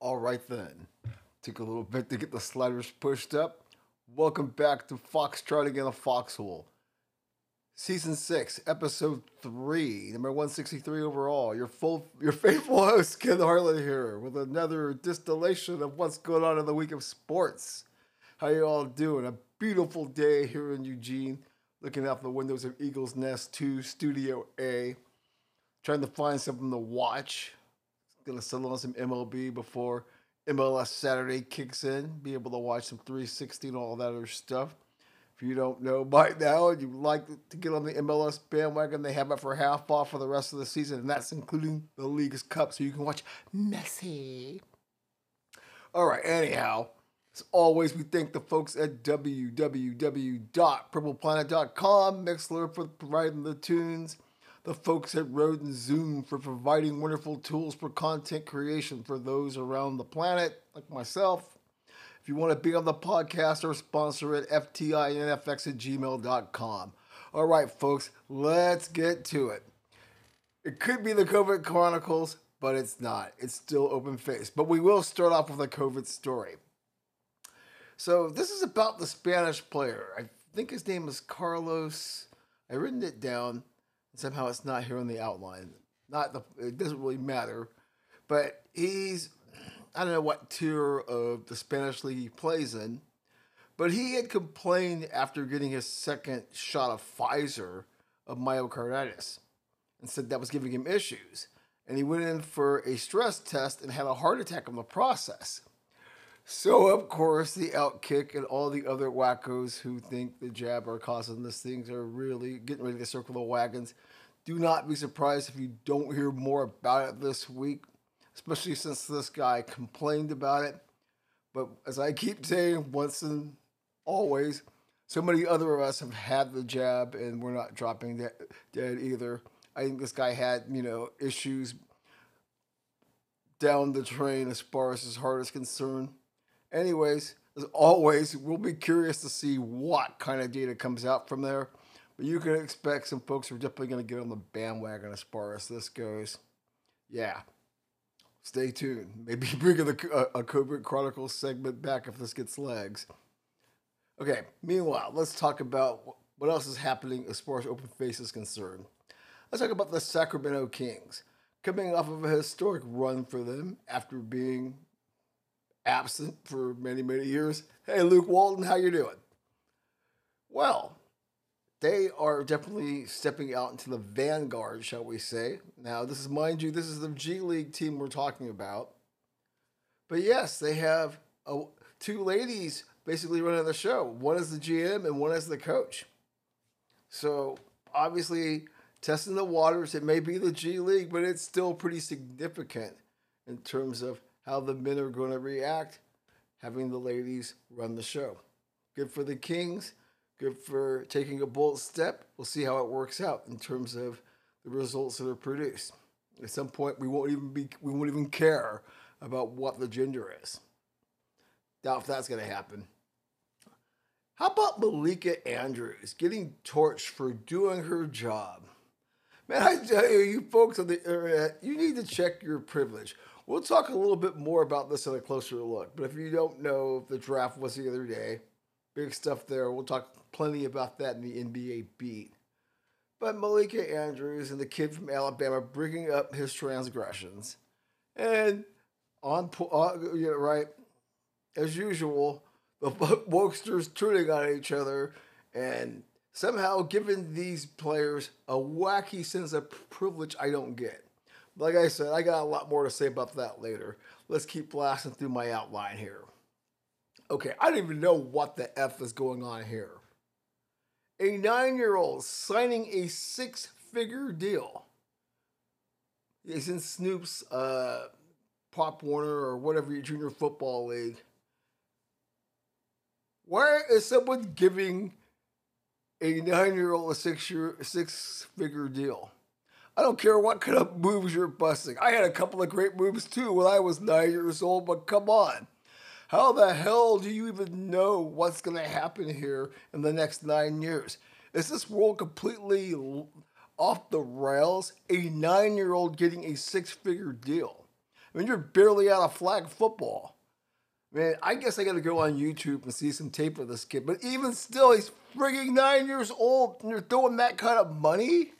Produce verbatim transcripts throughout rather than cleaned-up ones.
All right then. Took a little bit to get the sliders pushed up. Welcome back to Foxtrotting in a Foxhole. Season six, episode three, number one sixty-three overall. Your full, your faithful host, Ken Harlan here, with another distillation of what's going on in the week of sports. How you all doing? A beautiful day here in Eugene, looking out the windows of Eagles Nest two, Studio A, trying to find something to watch. Gonna settle on some M L B before M L S Saturday kicks in. Be able to watch some three sixty and all that other stuff. If you don't know by now and you'd like to get on the M L S bandwagon, they have it for half off for the rest of the season, and that's including the League's Cup, so you can watch Messi. All right, anyhow, as always, we thank the folks at w w w dot purple planet dot com, Mixler, for providing the tunes. The folks at Road and Zoom for providing wonderful tools for content creation for those around the planet, like myself. If you want to be on the podcast or sponsor it, f t i n f x at gmail dot com. All right, folks, let's get to it. It could be the COVID Chronicles, but it's not. It's still open faced. But we will start off with a COVID story. So this is about the Spanish player. I think his name is Carlos. I written it down. Somehow it's not here on the outline. Not the, it doesn't really matter. But he's, I don't know what tier of the Spanish league he plays in. But he had complained after getting his second shot of Pfizer of myocarditis and said that was giving him issues. And he went in for a stress test and had a heart attack in the process. So, of course, the Outkick and all the other wackos who think the jab are causing these things are really getting ready to circle the wagons. Do not be surprised if you don't hear more about it this week, especially since this guy complained about it. But as I keep saying, once and always, so many other of us have had the jab and we're not dropping dead either. I think this guy had, you know, issues down the train as far as his heart is concerned. Anyways, as always, we'll be curious to see what kind of data comes out from there. But you can expect some folks are definitely going to get on the bandwagon as far as this goes. Yeah. Stay tuned. Maybe bring a, a COVID Chronicles segment back if this gets legs. Okay, meanwhile, let's talk about what else is happening as far as open face is concerned. Let's talk about the Sacramento Kings. Coming off of a historic run for them after being absent for many, many years. Hey, Luke Walton, how you doing? Well, they are definitely stepping out into the vanguard, shall we say. Now, this is, mind you, this is the G League team we're talking about. But yes, they have a, two ladies basically running the show. One is the G M and one is the coach. So, obviously, testing the waters, it may be the G League, but it's still pretty significant in terms of how the men are going to react, having the ladies run the show. Good for the Kings, good for taking a bold step. We'll see how it works out in terms of the results that are produced. At some point, we won't even be, we won't even care about what the gender is. Doubt if that's going to happen. How about Malika Andrews getting torched for doing her job? Man, I tell you, you folks on the internet, you need to check your privilege. We'll talk a little bit more about this in a closer look, but if you don't know, if the draft was the other day, big stuff there. We'll talk plenty about that in the N B A beat. But Malika Andrews and the kid from Alabama bringing up his transgressions. And on, on you know, right, as usual, the wokesters turning on each other and somehow giving these players a wacky sense of privilege I don't get. Like I said, I got a lot more to say about that later. Let's keep blasting through my outline here. Okay, I don't even know what the F is going on here. A nine-year-old signing a six-figure deal. He's in Snoop's uh, Pop Warner or whatever your junior football league. Why is someone giving a nine-year-old a six-year, six-figure deal? I don't care what kind of moves you're busting. I had a couple of great moves too when I was nine years old, but come on. How the hell do you even know what's going to happen here in the next nine years? Is this world completely off the rails? A nine-year-old getting a six-figure deal. I mean, you're barely out of flag football. Man, I guess I got to go on YouTube and see some tape of this kid. But even still, he's frigging nine years old, and you're throwing that kind of money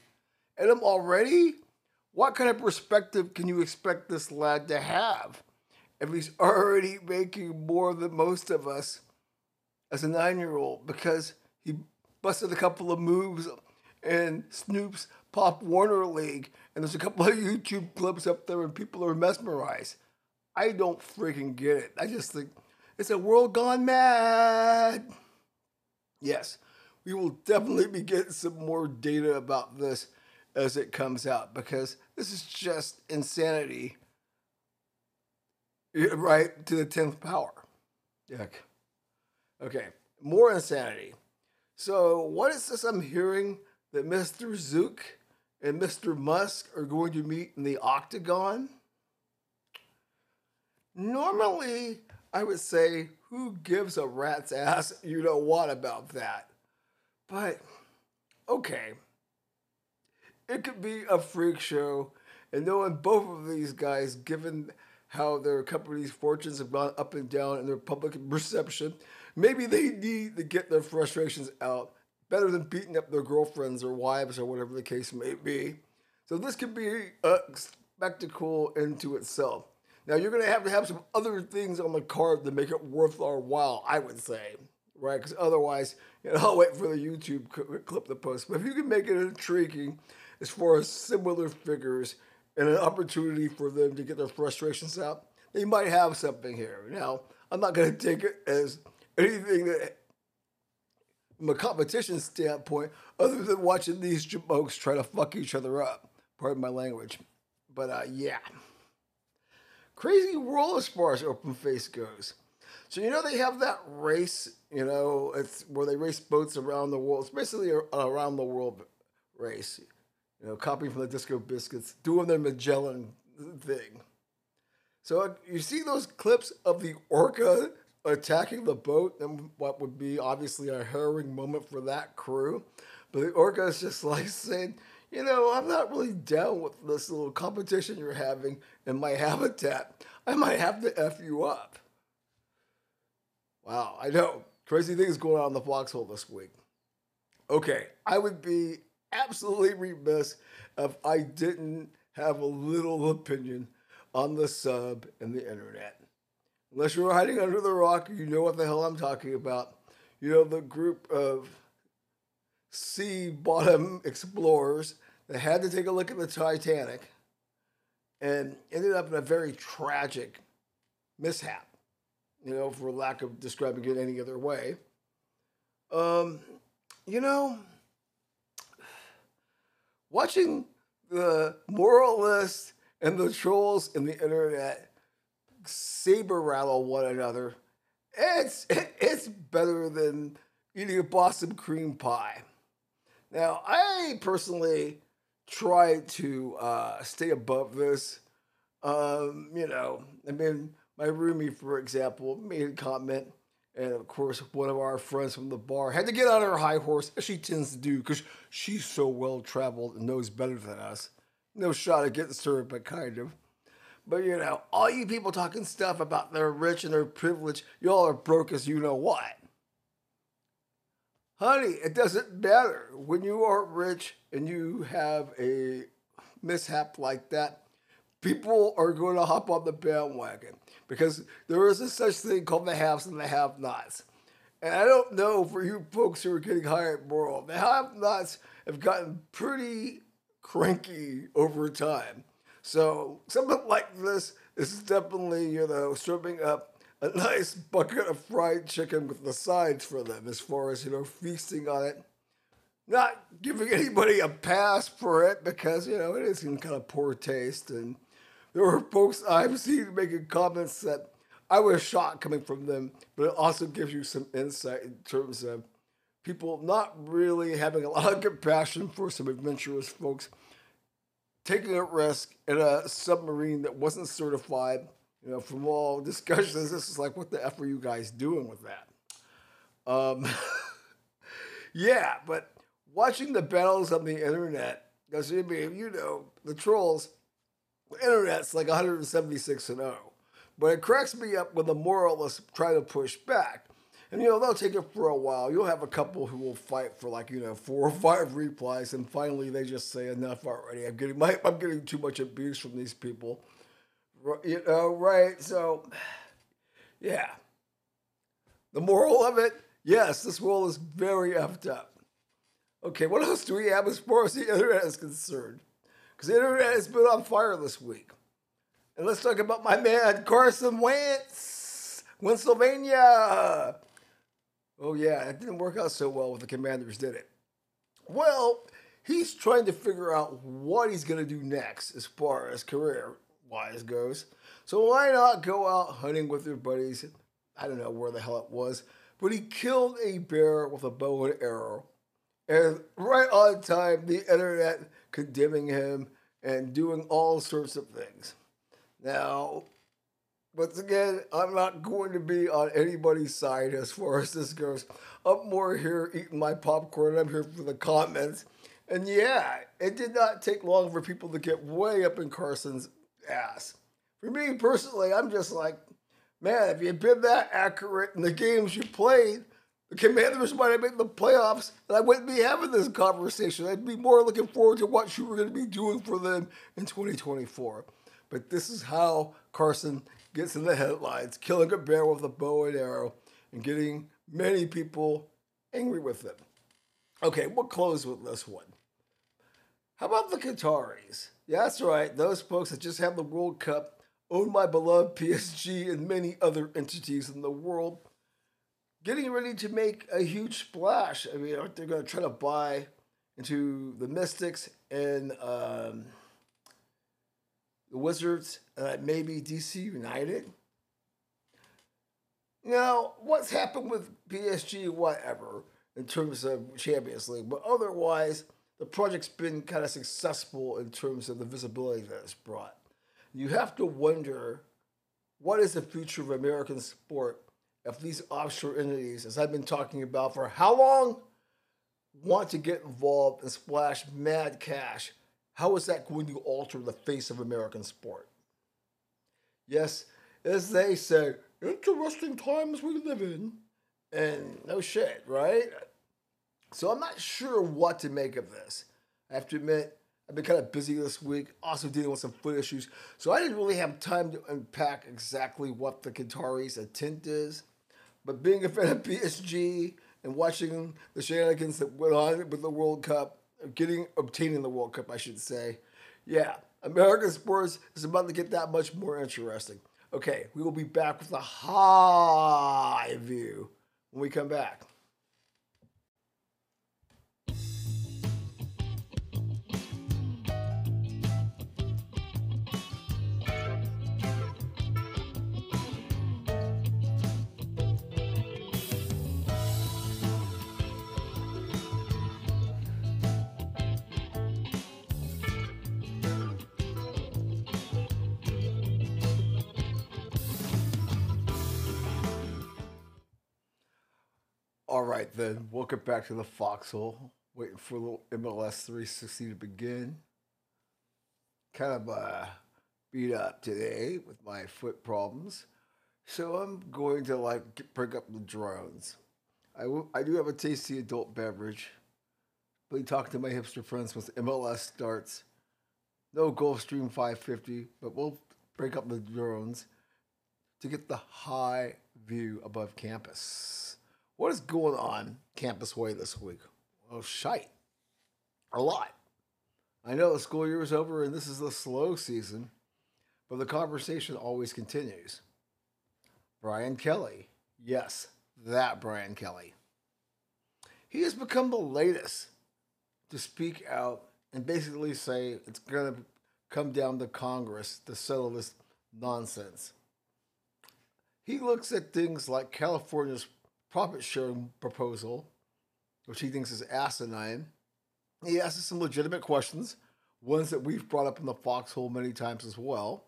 at him already? What kind of perspective can you expect this lad to have if he's already making more than most of us as a nine-year-old because he busted a couple of moves in Snoop's Pop Warner League, and there's a couple of YouTube clips up there and people are mesmerized? I don't freaking get it. I just think it's a world gone mad. Yes, we will definitely be getting some more data about this as it comes out, because this is just insanity, right to the tenth power. Yuck. Okay, more insanity. So what is this I'm hearing that Mister Zook and Mister Musk are going to meet in the octagon? Normally, I would say, who gives a rat's ass you know what about that? But, okay. It could be a freak show. And knowing both of these guys, given how their company's fortunes have gone up and down and their public perception, maybe they need to get their frustrations out better than beating up their girlfriends or wives or whatever the case may be. So this could be a spectacle into itself. Now, you're going to have to have some other things on the card to make it worth our while, I would say, right? Because otherwise, you know, I'll wait for the YouTube clip to post. But if you can make it intriguing as far as similar figures and an opportunity for them to get their frustrations out, they might have something here. Now, I'm not going to take it as anything that, from a competition standpoint, other than watching these jokes try to fuck each other up. Pardon my language. But, uh, yeah. Crazy world as far as open face goes. So, you know, they have that race, you know, it's where they race boats around the world. It's basically an around the world race, you know, copying from the Disco Biscuits, doing their Magellan thing. So you see those clips of the Orca attacking the boat, and what would be obviously a harrowing moment for that crew. But the Orca is just like saying, you know, I'm not really down with this little competition you're having in my habitat. I might have to F you up. Wow, I know. Crazy things going on in the foxhole this week. Okay, I would be absolutely remiss if I didn't have a little opinion on the sub and the internet. Unless you're hiding under the rock, you know what the hell I'm talking about. You know, the group of sea bottom explorers that had to take a look at the Titanic and ended up in a very tragic mishap, you know, for lack of describing it any other way. Um, you know, watching the moralists and the trolls in the internet saber rattle one another, it's, it's better than eating a Boston cream pie. Now, I personally try to uh, stay above this. Um, you know, I mean, my roomie, for example, made a comment. And, of course, one of our friends from the bar had to get on her high horse, as she tends to do, because she's so well-traveled and knows better than us. No shot against her, but kind of. But, you know, all you people talking stuff about their rich and their privilege, y'all are broke as you know what. Honey, it doesn't matter. When you are rich and you have a mishap like that, people are going to hop on the bandwagon because there is a such thing called the haves and the have-nots. And I don't know for you folks who are getting high at moral, the have-nots have gotten pretty cranky over time. So something like this is definitely, you know, serving up a nice bucket of fried chicken with the sides for them as far as, you know, feasting on it. Not giving anybody a pass for it because, you know, it is in kind of poor taste. And there were folks I've seen making comments that I was shocked coming from them, but it also gives you some insight in terms of people not really having a lot of compassion for some adventurous folks taking a risk in a submarine that wasn't certified. You know, from all discussions, this is like, what the F are you guys doing with that? Um, yeah, but watching the battles on the internet, because, I mean, you know, the trolls internet's like one hundred seventy-six and oh. But it cracks me up when the moralists try to push back. And, you know, they'll take it for a while. You'll have a couple who will fight for, like, you know, four or five replies. And finally, they just say, enough already. I'm getting, my, I'm getting too much abuse from these people. You know, right? So, yeah. The moral of it, yes, this world is very effed up. Okay, what else do we have as far as the internet is concerned? Because the internet has been on fire this week. And let's talk about my man, Carson Wentz, Wentzylvania. Oh, yeah, it didn't work out so well with the Commanders, did it? Well, he's trying to figure out what he's going to do next as far as career-wise goes. So why not go out hunting with your buddies? I don't know where the hell it was, but he killed a bear with a bow and arrow. And right on time, the internet condemning him and doing all sorts of things. Now, once again, I'm not going to be on anybody's side as far as this goes. I'm more here eating my popcorn. I'm here for the comments. And yeah, it did not take long for people to get way up in Carson's ass. For me personally, I'm just like, man, if you'd been that accurate in the games you played, the Commanders might have made the playoffs, and I wouldn't be having this conversation. I'd be more looking forward to what you were going to be doing for them in twenty twenty-four. But this is how Carson gets in the headlines, killing a bear with a bow and arrow and getting many people angry with him. Okay, we'll close with this one. How about the Qataris? Yeah, that's right. Those folks that just had the World Cup, own my beloved P S G and many other entities in the world, getting ready to make a huge splash. I mean, they're going to try to buy into the Mystics and um, the Wizards, uh, maybe D C United. Now, what's happened with P S G, whatever, in terms of Champions League, but otherwise, the project's been kind of successful in terms of the visibility that it's brought. You have to wonder, what is the future of American sport if these offshore entities, as I've been talking about for how long, want to get involved and splash mad cash? How is that going to alter the face of American sport? Yes, as they say, interesting times we live in. And no shit, right? So I'm not sure what to make of this. I have to admit, I've been kind of busy this week, also dealing with some foot issues. So I didn't really have time to unpack exactly what the Qataris' intent is. But being a fan of P S G and watching the shenanigans that went on with the World Cup, getting, obtaining the World Cup, I should say. Yeah, American sports is about to get that much more interesting. Okay, we will be back with a high view when we come back. All right, then. Welcome back to the Foxhole. Waiting for a little M L S three sixty to begin. Kind of uh, beat up today with my foot problems. So I'm going to, like, get, break up the drones. I, I do have a tasty adult beverage. Been talking to my hipster friends once M L S starts. No Gulfstream five fifty, but we'll break up the drones to get the high view above campus. What is going on campus way this week? Oh, shite. A lot. I know the school year is over and this is the slow season, but the conversation always continues. Brian Kelly. Yes, that Brian Kelly. He has become the latest to speak out and basically say it's going to come down to Congress to settle this nonsense. He looks at things like California's profit-sharing proposal, which he thinks is asinine. He asks some legitimate questions, ones that we've brought up in the Foxhole many times as well,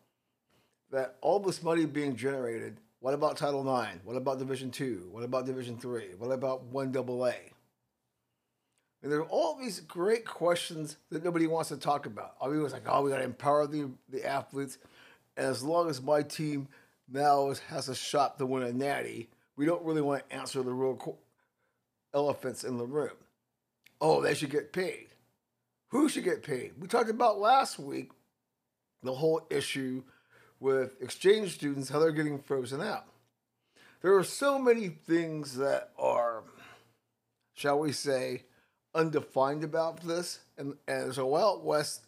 that all this money being generated, what about Title nine? What about Division two? What about Division three? What about one double A? And there are all these great questions that nobody wants to talk about. I mean, it was like, oh, we got to empower the, the athletes. And as long as my team now has a shot to win a natty, we don't really want to answer the real elephants in the room. Oh, they should get paid. Who should get paid? We talked about last week the whole issue with exchange students, how they're getting frozen out. There are so many things that are, shall we say, undefined about this, and, and there's a Wild West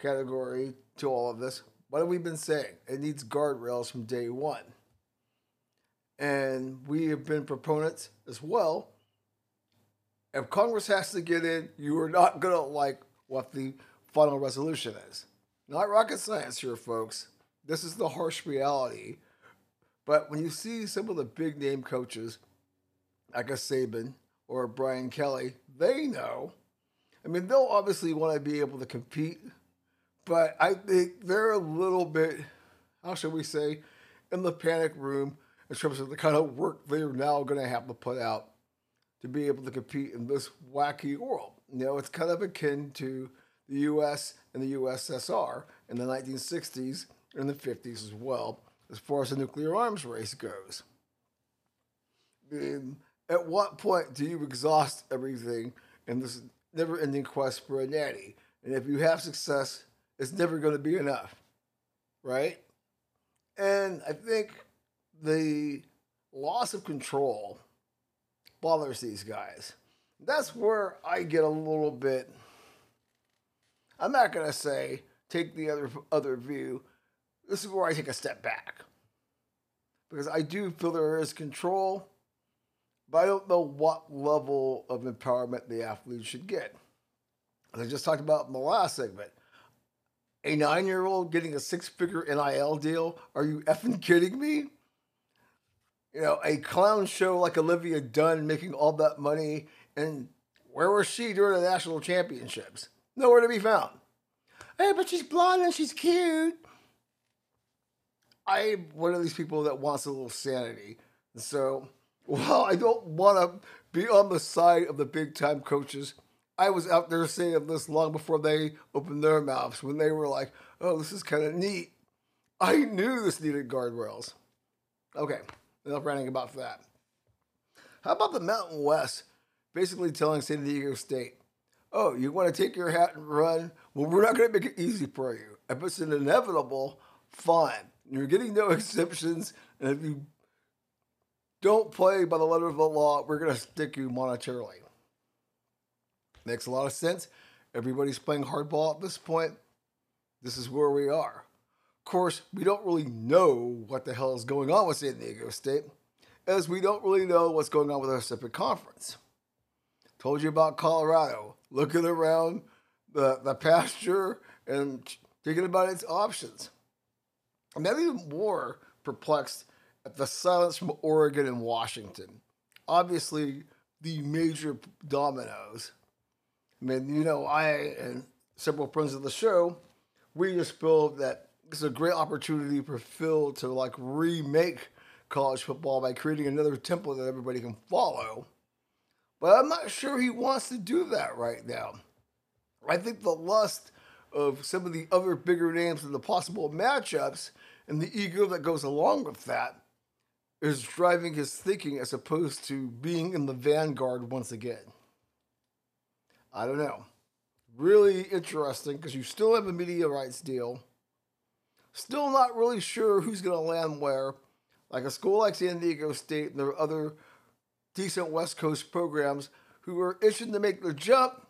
category to all of this. What have we been saying? It needs guardrails from day one. And we have been proponents as well. If Congress has to get in, you are not going to like what the final resolution is. Not rocket science here, folks. This is the harsh reality. But when you see some of the big-name coaches, like a Saban or Brian Kelly, they know. I mean, they'll obviously want to be able to compete, but I think they're a little bit, how should we say, in the panic room in terms of the kind of work they're now going to have to put out to be able to compete in this wacky world. You know, it's kind of akin to the U S and the U S S R in the nineteen sixties and the fifties as well, as far as the nuclear arms race goes. I mean, at what point do you exhaust everything in this never-ending quest for a natty? And if you have success, it's never going to be enough, right? And I think the loss of control bothers these guys. That's where I get a little bit, I'm not going to say take the other other view. This is where I take a step back, because I do feel there is control, but I don't know what level of empowerment the athlete should get. As I just talked about in the last segment, a nine-year-old getting a six-figure N I L deal? Are you effing kidding me? You know, a clown show like Olivia Dunn making all that money, and where was she during the national championships? Nowhere to be found. Hey, but she's blonde and she's cute. I'm one of these people that wants a little sanity. And so, while I don't want to be on the side of the big-time coaches, I was out there saying this long before they opened their mouths, when they were like, oh, this is kind of neat. I knew this needed guardrails. Okay, enough ranting about that. How about the Mountain West basically telling San Diego State, oh, you want to take your hat and run? Well, we're not going to make it easy for you. If it's an inevitable, fine. You're getting no exemptions, and if you don't play by the letter of the law, we're going to stick you monetarily. Makes a lot of sense. Everybody's playing hardball at this point. This is where we are. Of course, we don't really know what the hell is going on with San Diego State, as we don't really know what's going on with our separate conference. Told you about Colorado, looking around the, the pasture and thinking about its options. I'm even more perplexed at the silence from Oregon and Washington. Obviously, the major dominoes. I mean, you know, I and several friends of the show, we just feel that it's a great opportunity for Phil to, like, remake college football by creating another template that everybody can follow. But I'm not sure he wants to do that right now. I think the lust of some of the other bigger names and the possible matchups and the ego that goes along with that is driving his thinking as opposed to being in the vanguard once again. I don't know. Really interesting, because you still have a media rights deal. Still not really sure who's going to land where. Like a school like San Diego State and there are other decent West Coast programs who are itching to make the jump,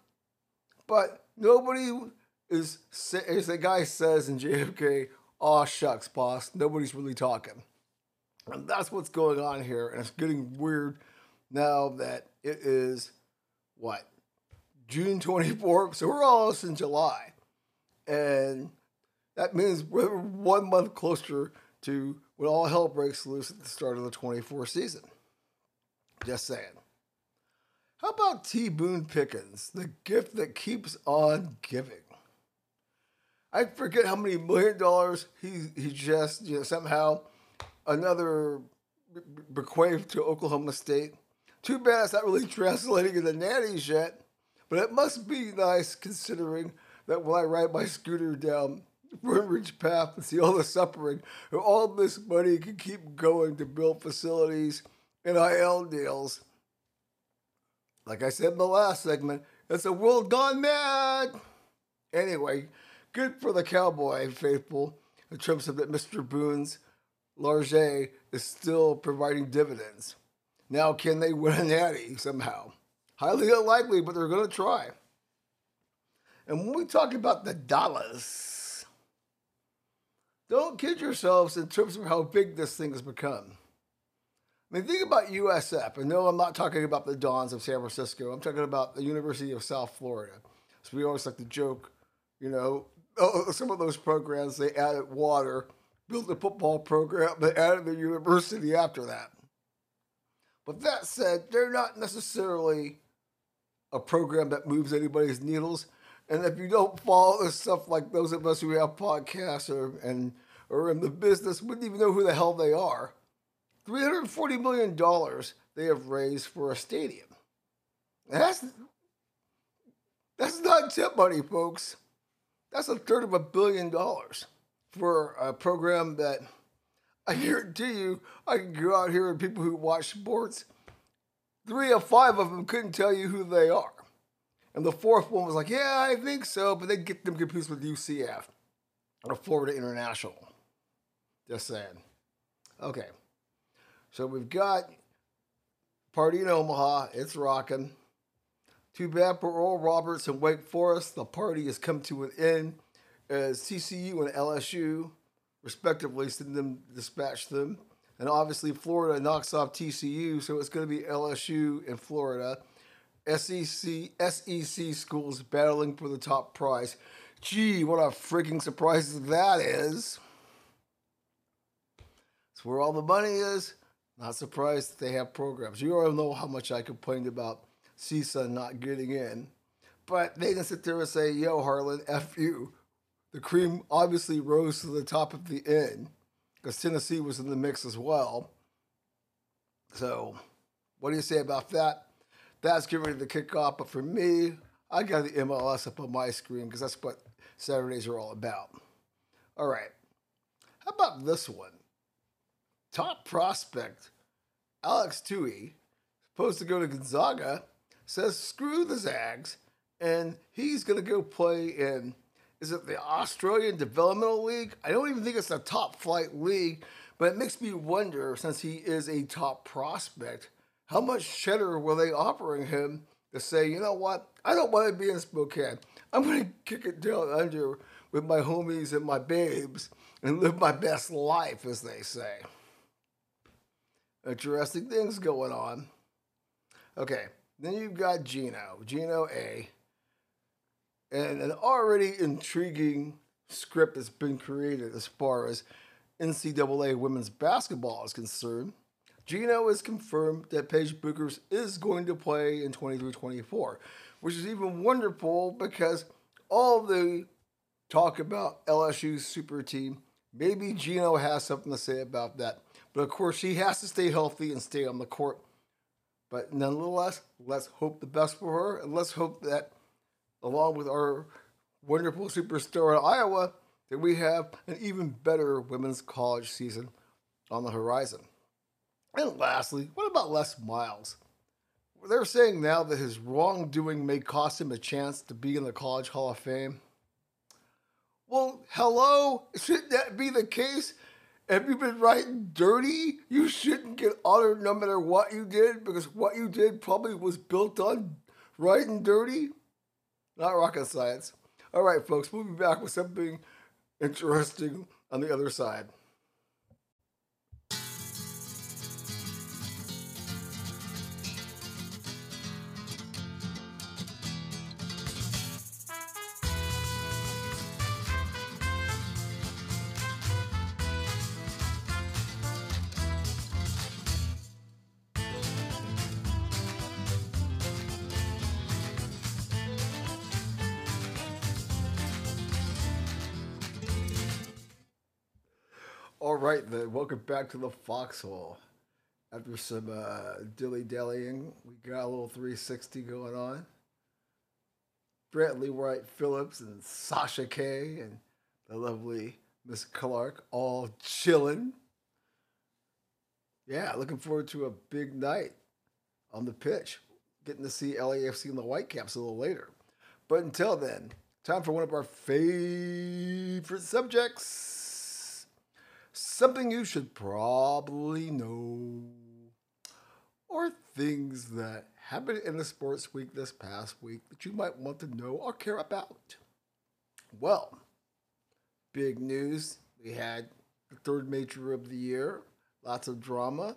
but nobody is, as the guy says in J F K, aw, shucks, boss. Nobody's really talking. And that's what's going on here. And it's getting weird now that it is, what, June twenty-fourth? So we're almost in July. And that means we're one month closer to when all hell breaks loose at the start of the twenty-four season. Just saying. How about T. Boone Pickens, the gift that keeps on giving? I forget how many million dollars he, he just, you know, somehow another bequeathed to Oklahoma State. Too bad it's not really translating into natties yet, But it must be nice considering that when I ride my scooter down Woodridge Path and see all the suffering, all this money can keep going to build facilities and N I L deals. Like I said in the last segment, it's a world gone mad. Anyway, good for the Cowboy faithful in terms of that Mister Boone's Largay is still providing dividends. Now, can they win a natty somehow? Highly unlikely, but they're going to try. And when we talk about the dollars, don't kid yourselves in terms of how big this thing has become. I mean, think about U S F. And no, I'm not talking about the Dons of San Francisco. I'm talking about the University of South Florida. So we always like to joke, you know, oh, some of those programs, they added water, built a football program, but added the university after that. But that said, they're not necessarily a program that moves anybody's needles. And if you don't follow this stuff like those of us who have podcasts or and or in the business wouldn't even know who the hell they are, three hundred forty million dollars they have raised for a stadium. And that's, that's not tip money, folks. That's a third of a billion dollars for a program that I guarantee you, I can go out here and people who watch sports, three or five of them couldn't tell you who they are. And the fourth one was like, yeah, I think so, but they get them confused with U C F or Florida International. Just saying. Okay. So we've got party in Omaha. It's rocking. Too bad for Oral Roberts and Wake Forest. The party has come to an end as T C U and L S U respectively, send them, dispatch them. And obviously Florida knocks off T C U, so it's going to be L S U and Florida. S E C, S E C schools battling for the top prize. Gee, what a freaking surprise that is. It's where all the money is. Not surprised that they have programs. You all know how much I complained about C I S A not getting in. But they can sit there and say, yo, Harlan, F you. The cream obviously rose to the top at the end because Tennessee was in the mix as well. So what do you say about that? That's getting ready to kick off. But for me, I got the M L S up on my screen because that's what Saturdays are all about. All right. How about this one? Top prospect Alex Tuohy, supposed to go to Gonzaga, says screw the Zags, and he's going to go play in... Is it the Australian Developmental League? I don't even think it's a top flight league, but it makes me wonder, since he is a top prospect, how much cheddar were they offering him to say, you know what, I don't want to be in Spokane. I'm going to kick it down under with my homies and my babes and live my best life, as they say. Interesting things going on. Okay, then you've got Gino, Gino A. And an already intriguing script has been created as far as N C double A women's basketball is concerned. Gino has confirmed that Paige Buchers is going to play in twenty-three twenty-four, which is even wonderful because all the talk about L S U's super team, maybe Gino has something to say about that. But of course, she has to stay healthy and stay on the court. But nonetheless, let's hope the best for her, and let's hope that along with our wonderful superstar in Iowa, that we have an even better women's college season on the horizon. And lastly, what about Les Miles? They're saying now that his wrongdoing may cost him a chance to be in the College Hall of Fame. Well, hello? Shouldn't that be the case? Have you been writing dirty? You shouldn't get honored no matter what you did, because what you did probably was built on writing dirty. Not rocket science. All right, folks, we'll be back with something interesting on the other side. All right, then. Welcome back to the Foxhole. After some uh, dilly-dallying, we got a little three sixty going on. Brett Leroy Phillips and Sasha Kay and the lovely Miss Clark all chilling. Yeah, looking forward to a big night on the pitch. Getting to see L A F C and the Whitecaps a little later. But until then, time for one of our favorite subjects. Something you should probably know. Or things that happened in the sports week this past week that you might want to know or care about. Well, big news. We had the third major of the year. Lots of drama.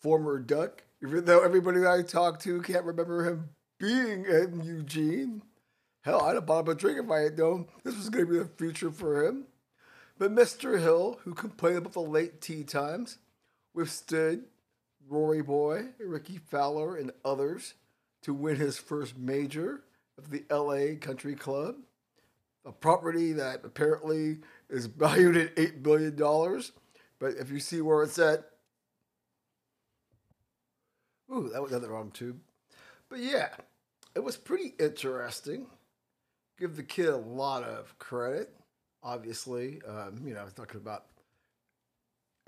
Former Duck, even though everybody I talk to can't remember him being in Eugene. Hell, I'd have bought him a drink if I had known this was going to be the future for him. But Mister Hill, who complained about the late tea times, withstood Rory Boy, Ricky Fowler, and others to win his first major of the L A Country Club, a property that apparently is valued at eight billion dollars. But if you see where it's at, ooh, that was another wrong tube. But yeah, it was pretty interesting. Give the kid a lot of credit, obviously. Um, you know, I was talking about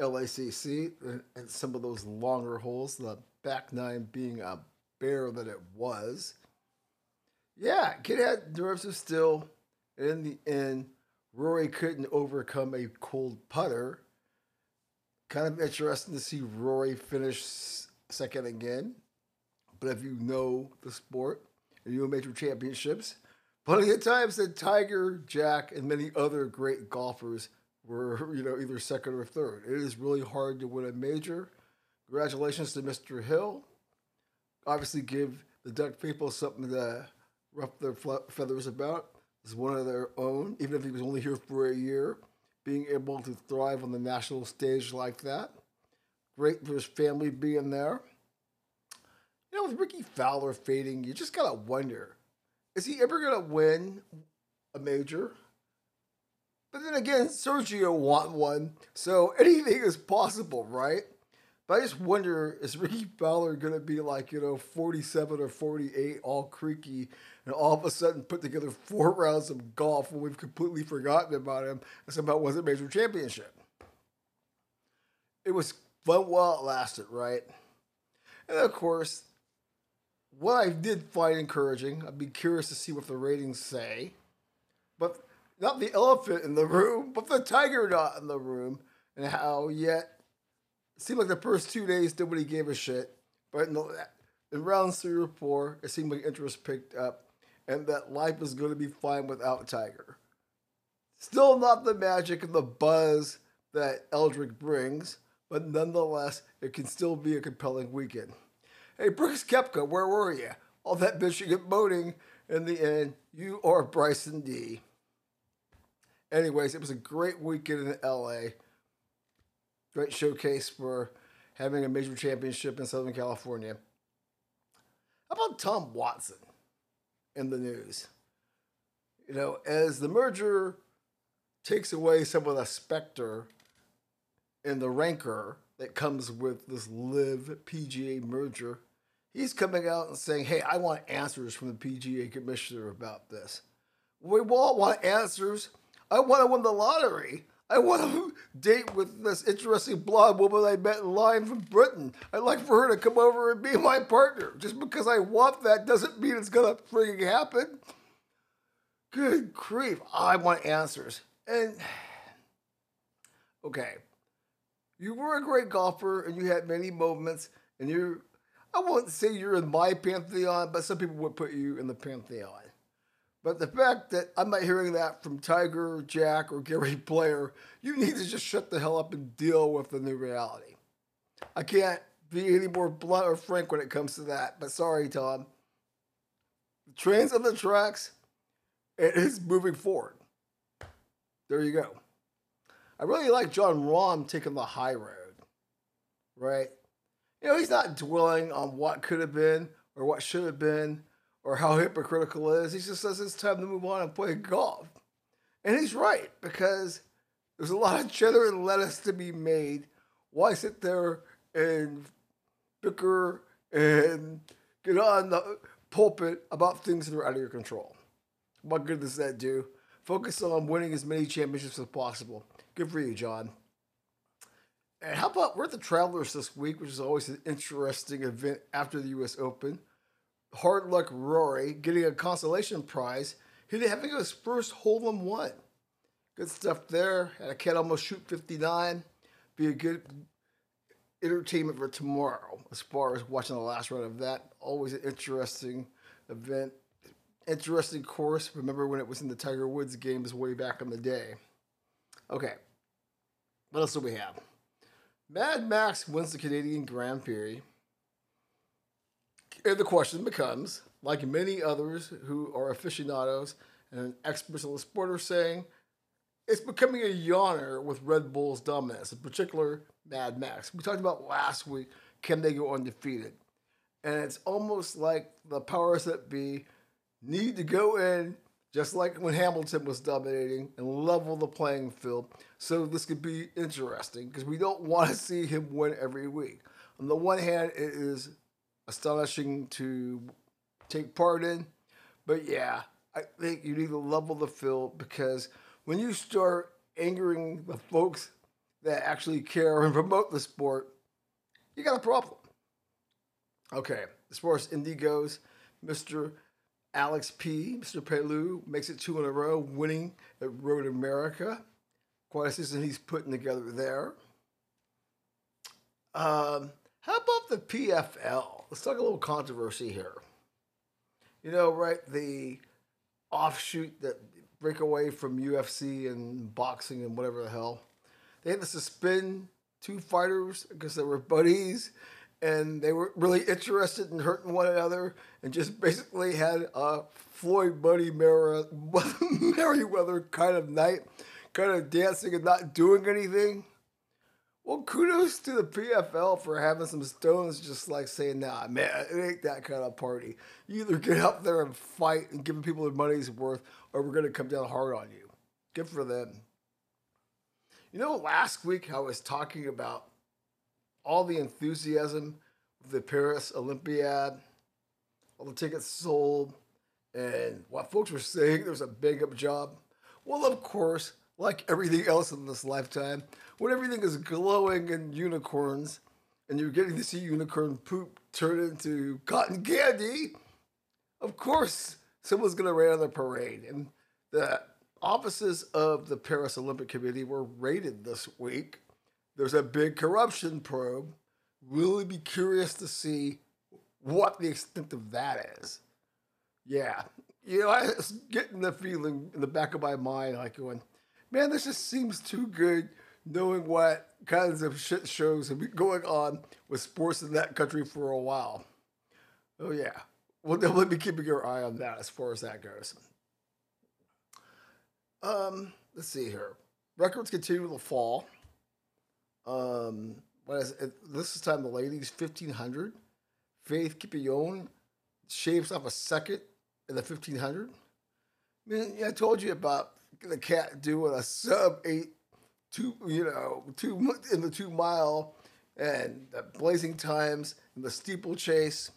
L A C C and, and some of those longer holes, the back nine being a bear that it was. Yeah, kid had nerves of steel. And in the end, Rory couldn't overcome a cold putter. Kind of interesting to see Rory finish second again. But if you know the sport and you know major championships, plenty of times that Tiger, Jack, and many other great golfers were, you know, either second or third. It is really hard to win a major. Congratulations to Mister Hill. Obviously give the Duck people something to ruffle their feathers about. It's one of their own, even if he was only here for a year, being able to thrive on the national stage like that. Great for his family being there. You know, with Ricky Fowler fading, you just gotta wonder, is he ever gonna win a major? But then again, Sergio won one, so anything is possible, right? But I just wonder, is Ricky Fowler gonna be like, you know, forty-seven or forty-eight, all creaky, and all of a sudden put together four rounds of golf when we've completely forgotten about him and somehow won a major championship? It was fun while it lasted, right? And of course, what I did find encouraging, I'd be curious to see what the ratings say, but not the elephant in the room, but the tiger not in the room, and how yet, it seemed like the first two days nobody gave a shit, but in, the, in rounds three or four, it seemed like interest picked up, and that life is going to be fine without Tiger. Still not the magic and the buzz that Eldrick brings, but nonetheless, it can still be a compelling weekend. Hey, Brooks Koepka, where were you? All that Michigan boating. In the end, you are Bryson D. Anyways, it was a great weekend in L A. Great showcase for having a major championship in Southern California. How about Tom Watson in the news? You know, as the merger takes away some of the specter and the rancor that comes with this Live P G A merger, he's coming out and saying, hey, I want answers from the P G A commissioner about this. We all want answers. I want to win the lottery. I want to date with this interesting blonde woman I met in line from Britain. I'd like for her to come over and be my partner. Just because I want that doesn't mean it's going to frigging happen. Good grief. I want answers. And, okay. You were a great golfer, and you had many moments, and you're, I won't say you're in my pantheon, but some people would put you in the pantheon. But the fact that I'm not hearing that from Tiger, Jack, or Gary Player, you need to just shut the hell up and deal with the new reality. I can't be any more blunt or frank when it comes to that, but sorry, Tom. The train's on the tracks, it is moving forward. There you go. I really like Jon Rahm taking the high road, right? You know, he's not dwelling on what could have been or what should have been or how hypocritical it is. He just says it's time to move on and play golf. And he's right, because there's a lot of cheddar and lettuce to be made. Why sit there and bicker and get on the pulpit about things that are out of your control? What good does that do? Focus on winning as many championships as possible. Good for you, John. And how about we're at the Travelers this week, which is always an interesting event after the U S Open. Hard Luck Rory getting a consolation prize. He's having his first hole-in one. Good stuff there. And I can't almost shoot fifty-nine. Be a good entertainment for tomorrow as far as watching the last round of that. Always an interesting event. Interesting course. Remember when it was in the Tiger Woods games way back in the day. Okay. What else do we have? Mad Max wins the Canadian Grand Prix. And the question becomes, like many others who are aficionados and experts on the sport are saying, it's becoming a yawner with Red Bull's dominance, in particular Mad Max. We talked about last week, can they go undefeated? And it's almost like the powers that be need to go in, just like when Hamilton was dominating, and level the playing field. So this could be interesting because we don't want to see him win every week. On the one hand, it is astonishing to take part in. But yeah, I think you need to level the field because when you start angering the folks that actually care and promote the sport, you got a problem. Okay, as far as Indy goes, Mister Alex P, Mister Pelou, makes it two in a row, winning at Road America. Quite a season he's putting together there. Um, how about the P F L? Let's talk a little controversy here. You know, right, the offshoot that break away from U F C and boxing and whatever the hell. They had to suspend two fighters because they were buddies and they were really interested in hurting one another and just basically had a Floyd Buddy Mer- Merriweather kind of night, kind of dancing and not doing anything. Well, kudos to the P F L for having some stones just like saying, nah, man, it ain't that kind of party. You either get up there and fight and give people their money's worth or we're going to come down hard on you. Good for them. You know, last week I was talking about all the enthusiasm of the Paris Olympiad, all the tickets sold, and what folks were saying there's a bang-up job. Well, of course, like everything else in this lifetime, when everything is glowing in unicorns and you're getting to see unicorn poop turn into cotton candy, of course, someone's going to raid on the parade. And the offices of the Paris Olympic Committee were raided this week. There's a big corruption probe. Really be curious to see what the extent of that is. Yeah. You know, I was getting the feeling in the back of my mind, like going, man, this just seems too good knowing what kinds of shit shows have been going on with sports in that country for a while. Oh, yeah. Well, definitely be keeping your eye on that as far as that goes. Um, let's see here. Records continue to fall. Um, what is it? This is time the ladies, fifteen hundred. Faith Kipyegon shaves off a second in the fifteen hundred. I mean, I told you about the cat doing a sub eight, two, you know, two in the two mile and the blazing times and the steeplechase.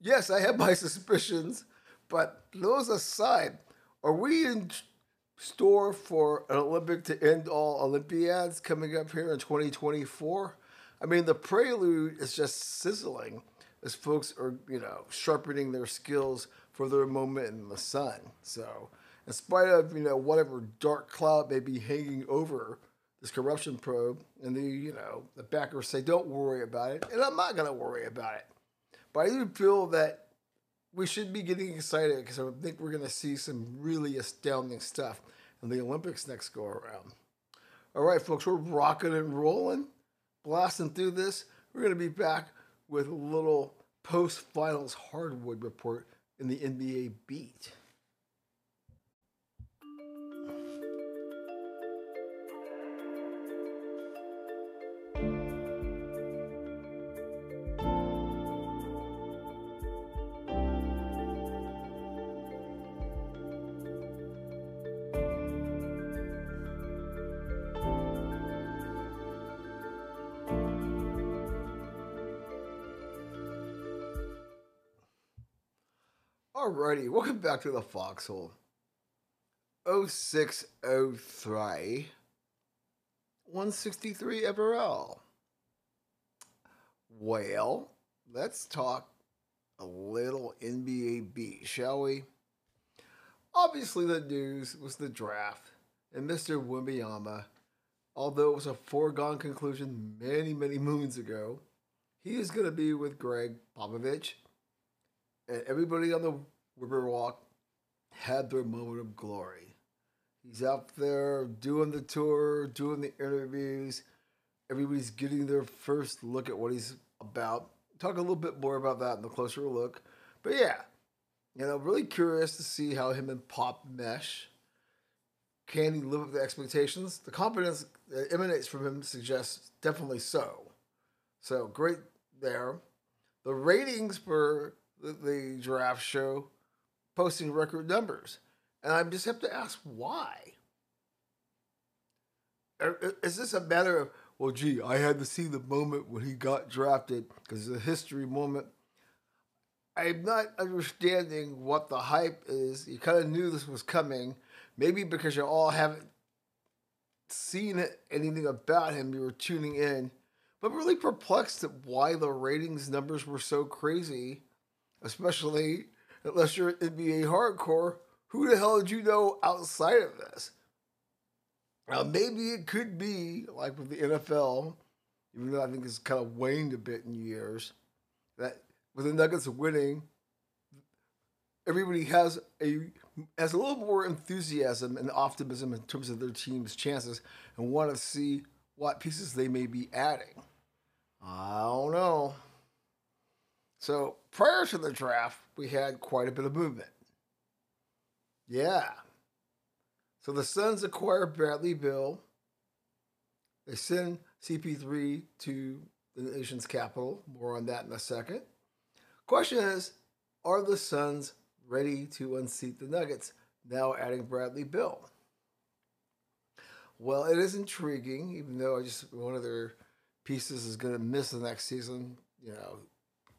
Yes, I have my suspicions, but those aside, are we in store for an Olympic to end all Olympiads coming up here in twenty twenty-four? I mean, the prelude is just sizzling as folks are, you know, sharpening their skills for their moment in the sun. So in spite of, you know, whatever dark cloud may be hanging over this corruption probe and the, you know, the backers say, don't worry about it. And I'm not going to worry about it. But I do feel that we should be getting excited because I think we're going to see some really astounding stuff in the Olympics next go around. All right, folks, we're rocking and rolling, blasting through this. We're going to be back with a little post-finals hardwood report in the N B A beat. Alrighty, welcome back to the Foxhole. oh six oh three, one sixty-three Everell. Well, let's talk a little N B A beat, shall we? Obviously, the news was the draft and Mister Wembanyama. Although it was a foregone conclusion many, many moons ago, he is going to be with Greg Popovich. And everybody on the Riverwalk had their moment of glory. He's out there doing the tour, doing the interviews. Everybody's getting their first look at what he's about. Talk a little bit more about that in the closer look. But yeah, you know, really curious to see how him and Pop mesh. Can he live up to expectations? The confidence that emanates from him suggests definitely so. So great there. The ratings for the, the draft show posting record numbers. And I just have to ask why. Is this a matter of, well, gee, I had to see the moment when he got drafted because it's a history moment? I'm not understanding what the hype is. You kind of knew this was coming. Maybe because you all haven't seen anything about him, you were tuning in. But really perplexed at why the ratings numbers were so crazy. Especially, unless you're N B A hardcore, who the hell did you know outside of this? Now, maybe it could be, like with the N F L, even though I think it's kind of waned a bit in years, that with the Nuggets winning, everybody has a has a little more enthusiasm and optimism in terms of their team's chances and want to see what pieces they may be adding. I don't know. So prior to the draft, we had quite a bit of movement. Yeah. So the Suns acquire Bradley Beal. They send C P three to the nation's capital. More on that in a second. Question is, are the Suns ready to unseat the Nuggets, now adding Bradley Beal? Well, it is intriguing, even though I just one of their pieces is going to miss the next season. You know,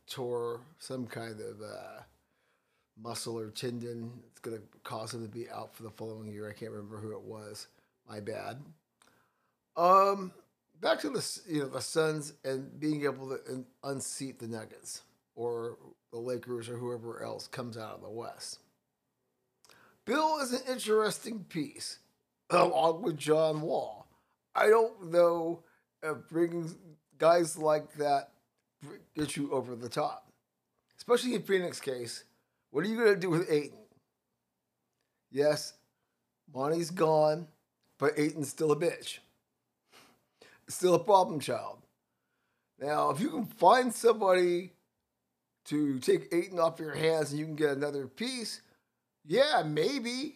tore some kind of uh, muscle or tendon. It's going to cause him to be out for the following year. I can't remember who it was. My bad. Um, back to the you know the Suns and being able to unseat the Nuggets or the Lakers or whoever else comes out of the West. Bill is an interesting piece, along with John Wall. I don't know if bringing guys like that gets you over the top. Especially in Phoenix's case, what are you going to do with Ayton? Yes, Monty's gone, but Ayton's still a bitch. Still a problem child. Now, if you can find somebody to take Ayton off your hands and you can get another piece, yeah, maybe.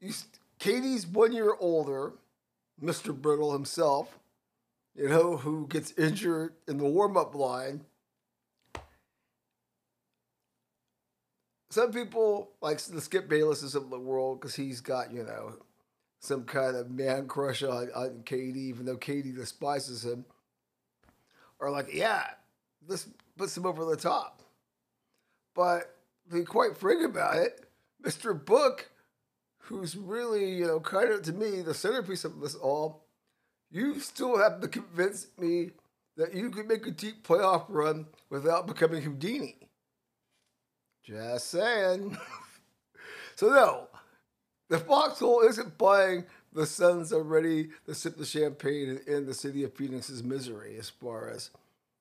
You Katie's one year older, Mister Brittle himself, you know, who gets injured in the warm-up line. Some people, like the Skip Baylesses of the world, because he's got, you know, some kind of man crush on, on Katie, even though Katie despises him, are like, yeah, this puts him over the top. But to be quite frank about it, Mister Book, who's really, you know, kind of, to me, the centerpiece of this all, you still have to convince me that you could make a deep playoff run without becoming Houdini. Just saying. So no, the Foxhole isn't buying the Suns are ready to sip the champagne and end the city of Phoenix's misery as far as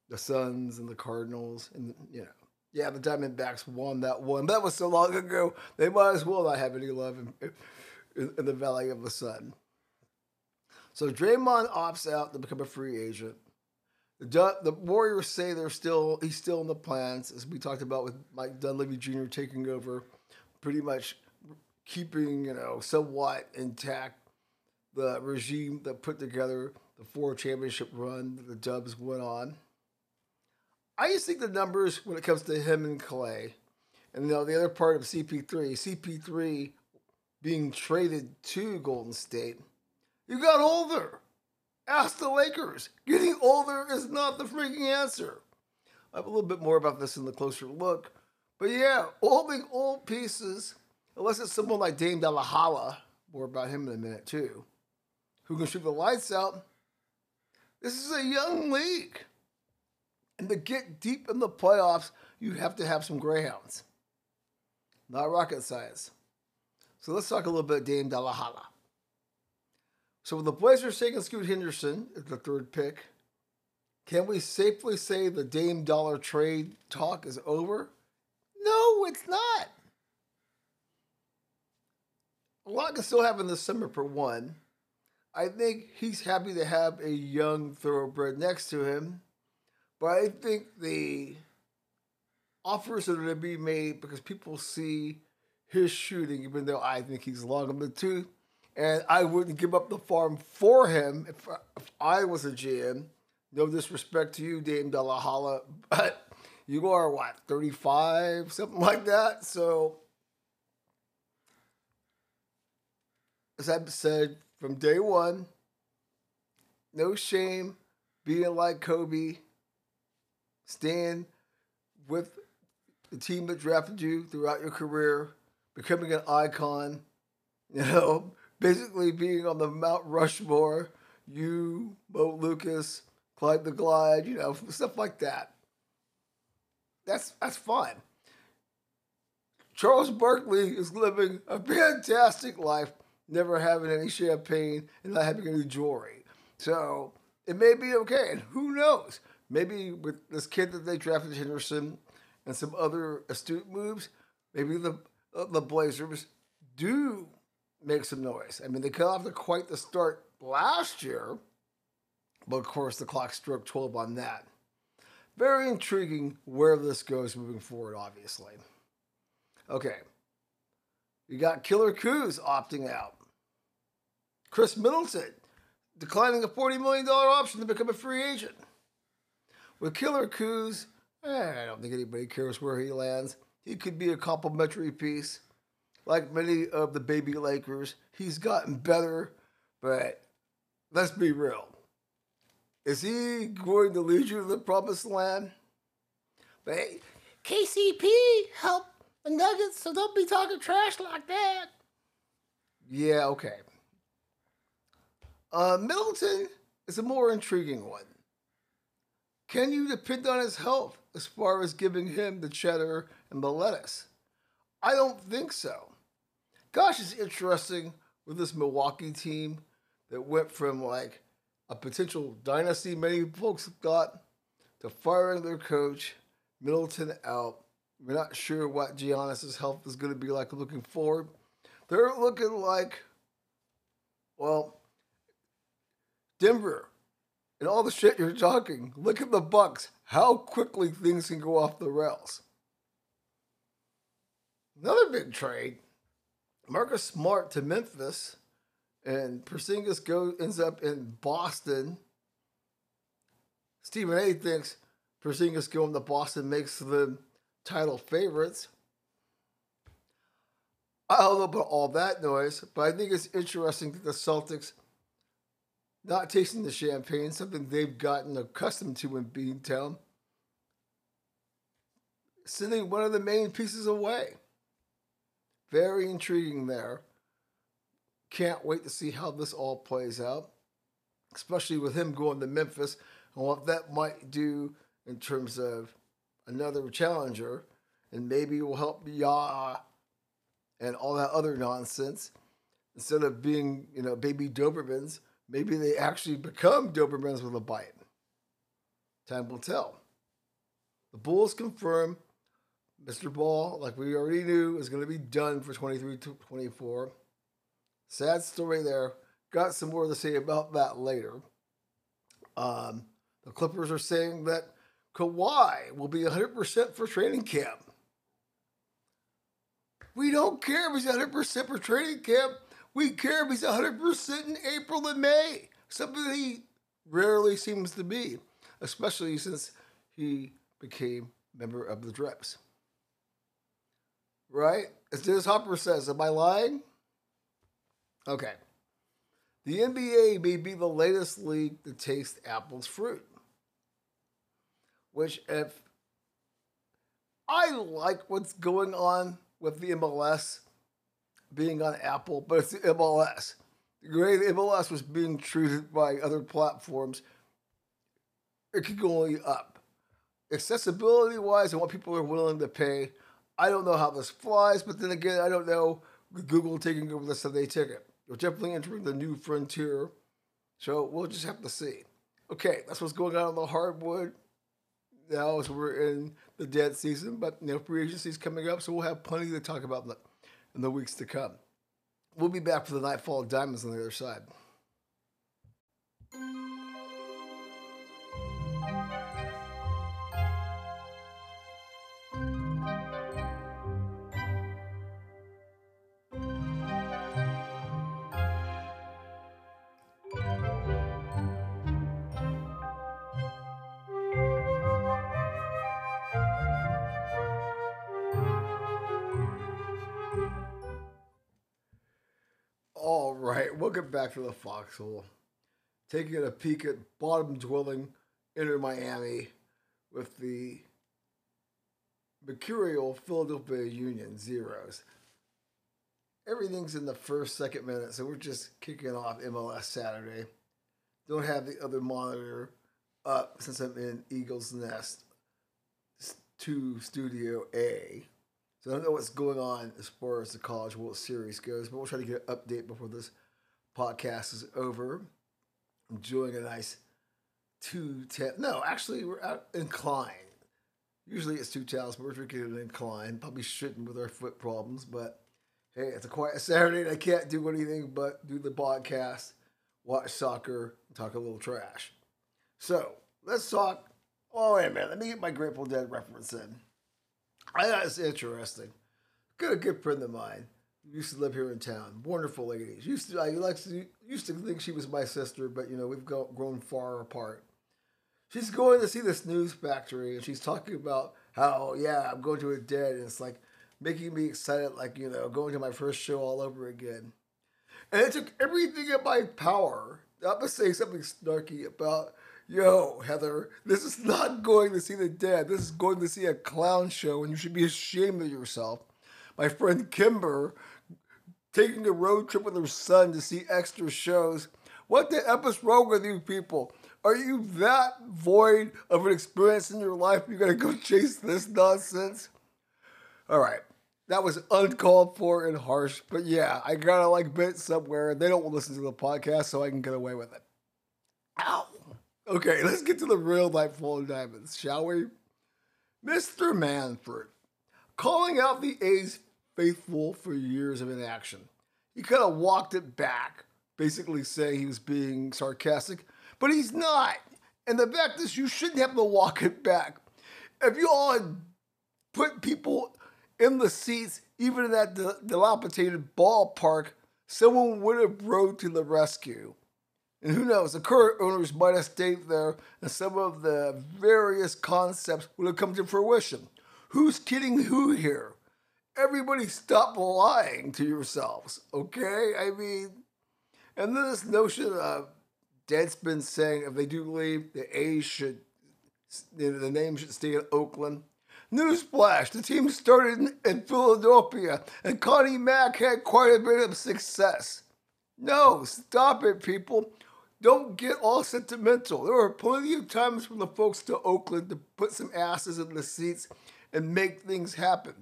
the Suns and the Cardinals and, you know, yeah, the Diamondbacks won that one. That was so long ago, they might as well not have any love in, in, in the Valley of the Sun. So Draymond opts out to become a free agent. The, the Warriors say they're still he's still in the plans, as we talked about with Mike Dunleavy Junior taking over, pretty much keeping, you know, somewhat intact the regime that put together the four championship run that the Dubs went on. I just think the numbers when it comes to him and Clay, and you know, the other part of C P three, C P three being traded to Golden State, you got older. Ask the Lakers. Getting older is not the freaking answer. I have a little bit more about this in the closer look, But yeah, all the old pieces, unless it's someone like Dame Della Holla, more about him in a minute too, who can shoot the lights out. This is a young league. And to get deep in the playoffs, you have to have some greyhounds. Not rocket science. So let's talk a little bit of Dame Della Holla. So with the Blazers taking Scoot Henderson at the third pick, can we safely say the Dame Dollar trade talk is over? No, it's not. A lot can still happen this summer for one. I think he's happy to have a young thoroughbred next to him. But I think the offers are going to be made because people see his shooting, even though I think he's long in the tooth. And I wouldn't give up the farm for him if I, if I was a G M. No disrespect to you, Dame Della Holla, but you are, what, thirty-five, something like that? So, as I've said from day one, no shame being like Kobe, staying with the team that drafted you throughout your career, becoming an icon, you know, basically being on the Mount Rushmore, you, Mo Lucas, Clyde the Glide, you know, stuff like that. That's that's fine. Charles Barkley is living a fantastic life, never having any champagne and not having any jewelry. So it may be okay, and who knows? Maybe with this kid that they drafted, Henderson, and some other astute moves, maybe the uh, the Blazers do make some noise. I mean, they cut off to quite the start last year, but of course the clock struck twelve on that. Very intriguing where this goes moving forward, obviously. Okay. You got Killer Kuz opting out. Chris Middleton declining a forty million dollars option to become a free agent. With Killer Kuz, eh, I don't think anybody cares where he lands. He could be a complimentary piece. Like many of the baby Lakers, he's gotten better, but let's be real. Is he going to lead you to the promised land? But hey, K C P helped the Nuggets, so don't be talking trash like that. Yeah, okay. Uh, Middleton is a more intriguing one. Can you depend on his health as far as giving him the cheddar and the lettuce? I don't think so. Gosh, it's interesting with this Milwaukee team that went from like a potential dynasty many folks thought to firing their coach, Middleton out. We're not sure what Giannis's health is going to be like looking forward. They're looking like, well, Denver and all the shit you're talking. Look at the Bucks. How quickly things can go off the rails. Another big trade, Marcus Smart to Memphis, and Porzingis goes, ends up in Boston. Stephen A. thinks Porzingis going to Boston makes them title favorites. I don't know about all that noise, but I think it's interesting that the Celtics not tasting the champagne, something they've gotten accustomed to in Beantown, sending one of the main pieces away. Very intriguing there. Can't wait to see how this all plays out, especially with him going to Memphis and what that might do in terms of another challenger, and maybe will help Yah and all that other nonsense. Instead of being, you know, baby Dobermans, maybe they actually become Dobermans with a bite. Time will tell. The Bulls confirm Mister Ball, like we already knew, is going to be done for twenty-three to twenty-four. Sad story there. Got some more to say about that later. Um, the Clippers are saying that Kawhi will be one hundred percent for training camp. We don't care if he's one hundred percent for training camp. We care if he's one hundred percent in April and May. Something that he rarely seems to be, especially since he became a member of the Dreps. Right? As Dennis Hopper says, am I lying? Okay. The N B A may be the latest league to taste apple's fruit. Which, if I like what's going on with the M L S being on Apple, but it's the M L S. The way the M L S was being treated by other platforms, it could go only up. Accessibility-wise and what people are willing to pay, I don't know how this flies, but then again, I don't know with Google taking over this, so they take it. We're definitely entering the new frontier, so we'll just have to see. Okay, that's what's going on in the hardwood. Now as we're in the dead season, but you know, free agency is coming up, so we'll have plenty to talk about in the weeks to come. We'll be back for the Nightfall of Diamonds on the other side. Welcome back to the Foxhole. Taking a peek at bottom-dwelling Inter Miami with the mercurial Philadelphia Union Zeros. Everything's in the first, second minute, so we're just kicking off M L S Saturday. Don't have the other monitor up since I'm in Eagles Nest two Studio A. So I don't know what's going on as far as the College World Series goes, but we'll try to get an update before this podcast is over. Enjoying a nice two ten. No, actually, we're out incline. Usually it's two towels, but we're drinking an incline. Probably shouldn't with our foot problems, but hey, it's a quiet Saturday and I can't do anything but do the podcast, watch soccer, and talk a little trash. So let's talk. Oh, wait a minute. Let me get my Grateful Dead reference in. I thought it's interesting. Got a good friend of mine. Used to live here in town. Wonderful lady. She used to, I used to think she was my sister, but, you know, we've grown far apart. She's going to see the Snooze Factory, and she's talking about how, yeah, I'm going to a Dead, and it's, like, making me excited, like, you know, going to my first show all over again. And it took everything in my power not to say something snarky about, yo, Heather, this is not going to see the Dead. This is going to see a clown show, and you should be ashamed of yourself. My friend Kimber taking a road trip with her son to see extra shows. What the F is wrong with you people? Are you that void of an experience in your life? You're going to go chase this nonsense? All right. That was uncalled for and harsh. But yeah, I got to like bit somewhere. They don't listen to the podcast, so I can get away with it. Ow. Okay, let's get to the real life full of diamonds, shall we? Mister Manford, calling out the A's faithful for years of inaction. He kind of walked it back, basically saying he was being sarcastic, but he's not. And the fact is, you shouldn't have to walk it back. If you all had put people in the seats, even in that dilapidated ballpark, someone would have rode to the rescue. And who knows, the current owners might have stayed there, and some of the various concepts would have come to fruition. Who's kidding who here? Everybody stop lying to yourselves, okay? I mean, and then this notion of Deadspin saying if they do leave, the A's should, you know, the name should stay in Oakland. Newsflash, the team started in, in Philadelphia, and Connie Mack had quite a bit of success. No, stop it, people. Don't get all sentimental. There were plenty of times for the folks to Oakland to put some asses in the seats and make things happen.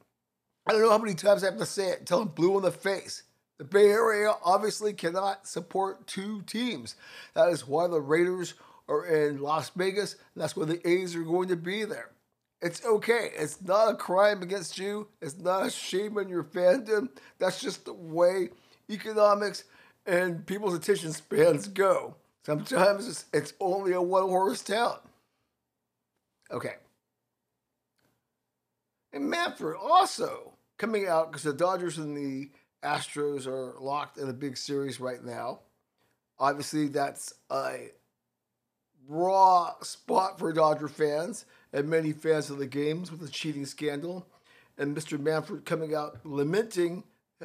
I don't know how many times I have to say it until I'm blue in the face. The Bay Area obviously cannot support two teams. That is why the Raiders are in Las Vegas, and that's where the A's are going to be there. It's okay. It's not a crime against you. It's not a shame on your fandom. That's just the way economics and people's attention spans go. Sometimes it's, it's only a one-horse town. Okay. And Manfred also coming out because the Dodgers and the Astros are locked in a big series right now. Obviously, that's a raw spot for Dodger fans and many fans of the games with the cheating scandal. And Mister Manfred coming out lamenting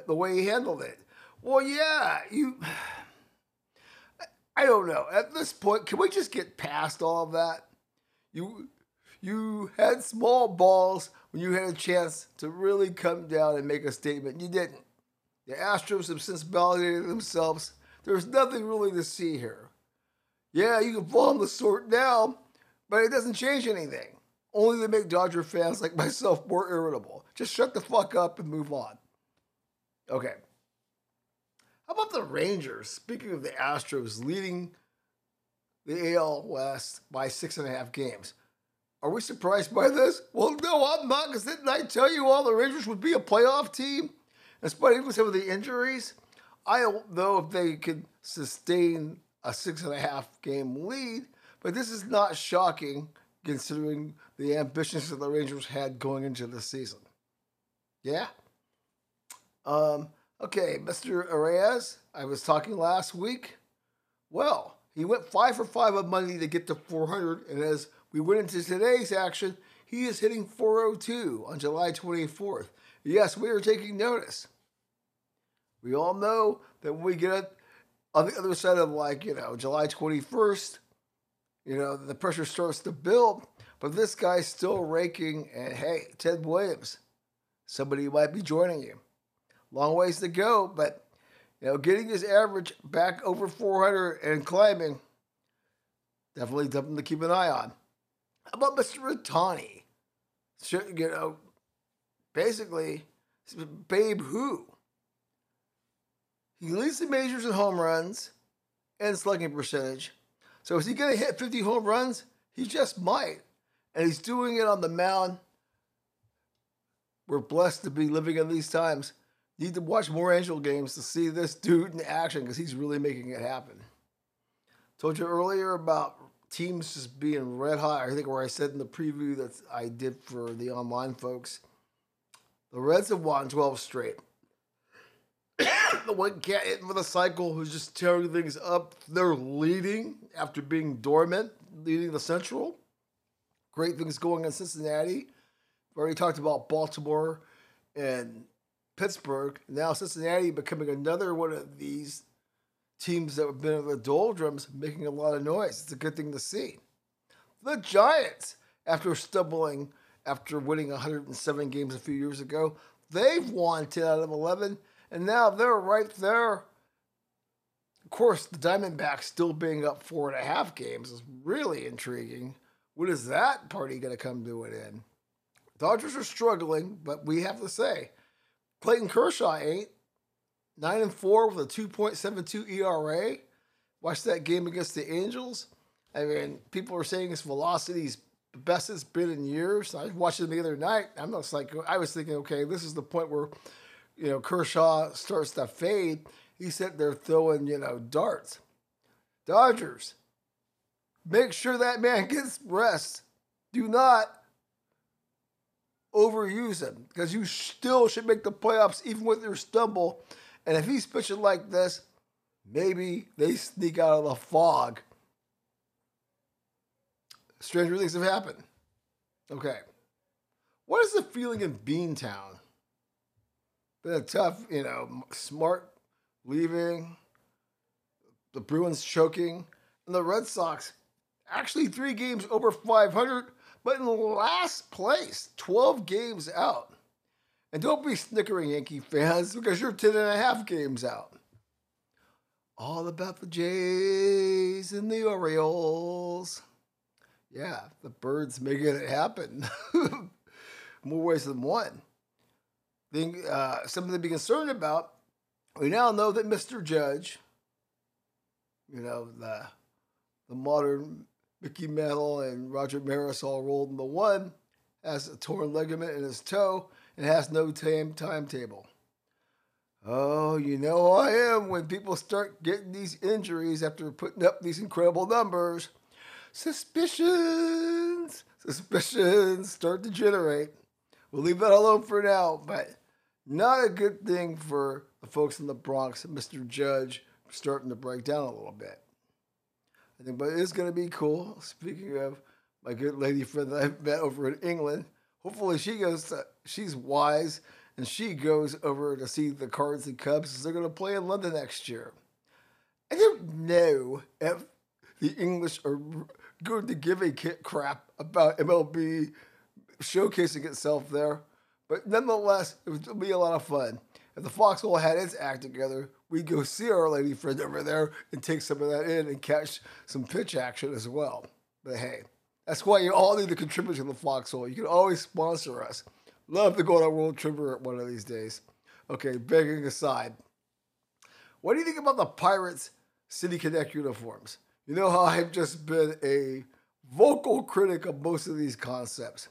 the way he handled it. Well, yeah, you... I don't know. At this point, can we just get past all of that? You... You had small balls when you had a chance to really come down and make a statement. You didn't. The Astros have since validated themselves. There's nothing really to see here. Yeah, you can bomb the sort now, but it doesn't change anything. Only to make Dodger fans like myself more irritable. Just shut the fuck up and move on. Okay. How about the Rangers? Speaking of the Astros leading the A L West by six and a half games. Are we surprised by this? Well, no, I'm not, because didn't I tell you all the Rangers would be a playoff team? In spite of some of the injuries, I don't know if they could sustain a six and a half game lead, but this is not shocking considering the ambitions that the Rangers had going into the season. Yeah? Um, okay, Mister Arias, I was talking last week. Well, he went five for five on Monday to get to four hundred, and as we went into today's action, he is hitting four oh two on July twenty-fourth. Yes, we are taking notice. We all know that when we get on the other side of, like, you know, July twenty-first, you know, the pressure starts to build, but this guy's still raking, and hey, Ted Williams, somebody might be joining you. Long ways to go, but, you know, getting his average back over four hundred and climbing, definitely something to keep an eye on. How about Mister Ohtani? You know, basically, Babe who? He leads the majors in home runs and slugging percentage. So is he going to hit fifty home runs? He just might. And he's doing it on the mound. We're blessed to be living in these times. Need to watch more Angel games to see this dude in action because he's really making it happen. Told you earlier about teams just being red hot. I think where I said in the preview that I did for the online folks, the Reds have won twelve straight. The one cat hit with a cycle who's just tearing things up. They're leading after being dormant, leading the Central. Great things going in Cincinnati. We already talked about Baltimore and Pittsburgh. Now Cincinnati becoming another one of these teams that have been in the doldrums, making a lot of noise. It's a good thing to see. The Giants, after stumbling, after winning one hundred seven games a few years ago, they've won ten out of eleven. And now they're right there. Of course, the Diamondbacks still being up four and a half games is really intriguing. When is that party going to come to an end? Dodgers are struggling, but we have to say, Clayton Kershaw ain't. Nine and four with a two point seven two E R A. Watch that game against the Angels. I mean, people are saying his velocity is the best it's been in years. I watched it the other night. I'm not like I was thinking, okay, this is the point where, you know, Kershaw starts to fade. He said they're throwing, you know, darts. Dodgers, make sure that man gets rest. Do not overuse him because you still should make the playoffs even with your stumble. And if he's pitching like this, maybe they sneak out of the fog. Stranger things have happened. Okay. What is the feeling in Beantown? Been a tough, you know, Smart leaving, the Bruins choking, and the Red Sox actually three games over five hundred, but in last place, twelve games out. And don't be snickering, Yankee fans, because you're ten and a half games out. All about the Jays and the Orioles. Yeah, the Birds making it happen. More ways than one. Thing, uh, something to be concerned about. We now know that Mister Judge, you know, the the modern Mickey Mantle and Roger Maris all rolled into one, has a torn ligament in his toe and has no time timetable. Oh, you know I am when people start getting these injuries after putting up these incredible numbers. Suspicions, suspicions start to generate. We'll leave that alone for now, but not a good thing for the folks in the Bronx. Mister Judge starting to break down a little bit. I think, but it's going to be cool. Speaking of my good lady friend that I've met over in England, hopefully she goes to, she's wise and she goes over to see the Cards and Cubs as they're going to play in London next year. I don't know if the English are going to give a crap about M L B showcasing itself there. But nonetheless, it would be a lot of fun. If the Foxhole had its act together, we'd go see our lady friend over there and take some of that in and catch some pitch action as well. But hey, that's why you all need to contribute to the Foxhole. You can always sponsor us. Love to go on a world tripper at one of these days. Okay, begging aside, what do you think about the Pirates City Connect uniforms? You know how I've just been a vocal critic of most of these concepts.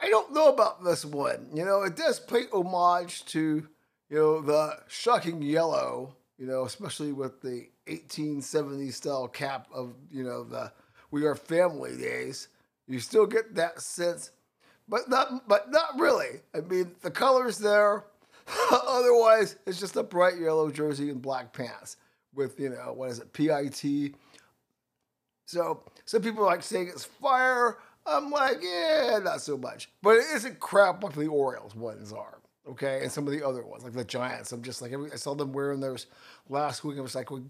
I don't know about this one. You know, it does pay homage to, you know, the shocking yellow, you know, especially with the eighteen seventies style cap of, you know, the We Are Family days. You still get that sense, but not, but not really. I mean, the color's there. Otherwise, it's just a bright yellow jersey and black pants with, you know, what is it, P I T. So some people are like saying it's fire. I'm like, yeah, not so much. But it isn't crap like the Orioles ones are, okay? And some of the other ones, like the Giants. I'm just like, I saw them wearing those last week. I was like, well,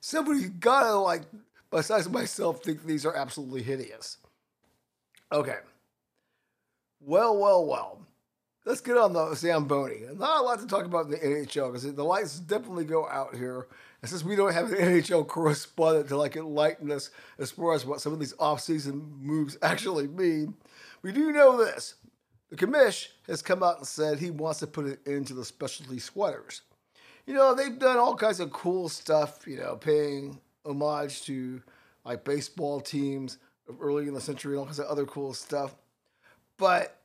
somebody's gotta, like, besides myself, think these are absolutely hideous. Okay. Well, well, well. Let's get on the Zamboni. Not a lot to talk about in the N H L because the lights definitely go out here. And since we don't have an N H L correspondent to like enlighten us as far as what some of these off-season moves actually mean, we do know this. The commish has come out and said he wants to put an end to the specialty sweaters. You know, they've done all kinds of cool stuff, you know, paying homage to like baseball teams early in the century and all kinds of other cool stuff. But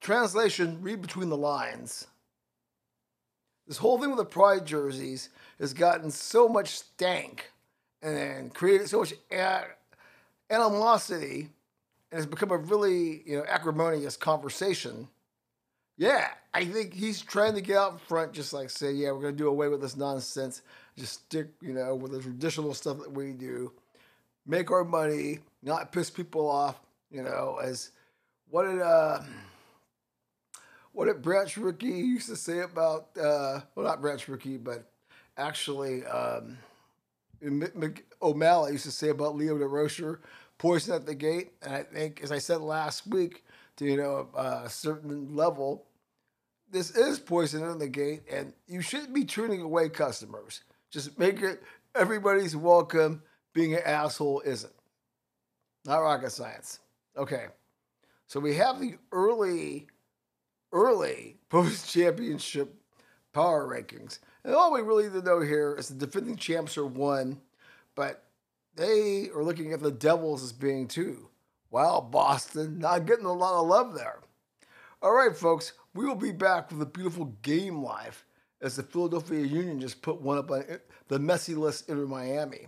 translation, read between the lines. This whole thing with the pride jerseys has gotten so much stank and created so much animosity and has become a really, you know, acrimonious conversation. Yeah, I think he's trying to get out in front, just like say, yeah, we're going to do away with this nonsense. Just stick, you know, with the traditional stuff that we do. Make our money, not piss people off, you know, as what did, uh... what did Branch Rickey used to say about, uh, well, not Branch Rickey, but actually um, O'Malley used to say about Leo DeRocher, poison at the gate. And I think, as I said last week, to, you know, uh, a certain level, this is poison at the gate, and you shouldn't be turning away customers. Just make it everybody's welcome. Being an asshole isn't. Not rocket science. Okay. So we have the early... early post-championship power rankings. And all we really need to know here is the defending champs are one, but they are looking at the Devils as being two. Wow, Boston, not getting a lot of love there. All right, folks, we will be back with a beautiful game life as the Philadelphia Union just put one up on the messy list in Miami.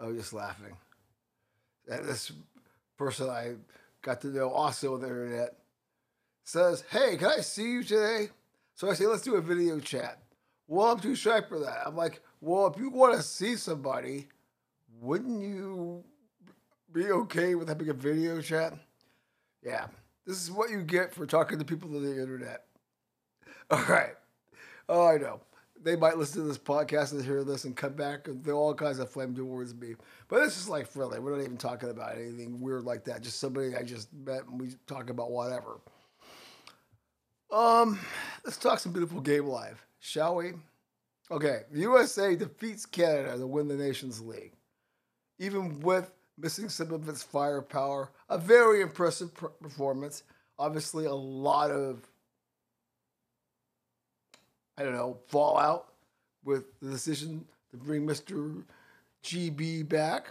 I was just laughing. This person I got to know also on the internet says, hey, can I see you today? So I say, let's do a video chat. Well, I'm too shy for that. I'm like, well, if you want to see somebody, wouldn't you be okay with having a video chat? Yeah, this is what you get for talking to people on the internet. All right. Oh, I know. They might listen to this podcast and hear this and come back. They're all kinds of flame towards me. But it's just like friendly. We're not even talking about anything weird like that. Just somebody I just met and we talk about whatever. Um, let's talk some beautiful game life, shall we? Okay, the U S A defeats Canada to win the Nations League. Even with missing some of its firepower, a very impressive performance. Obviously, a lot of I don't know, fallout with the decision to bring Mister G B back.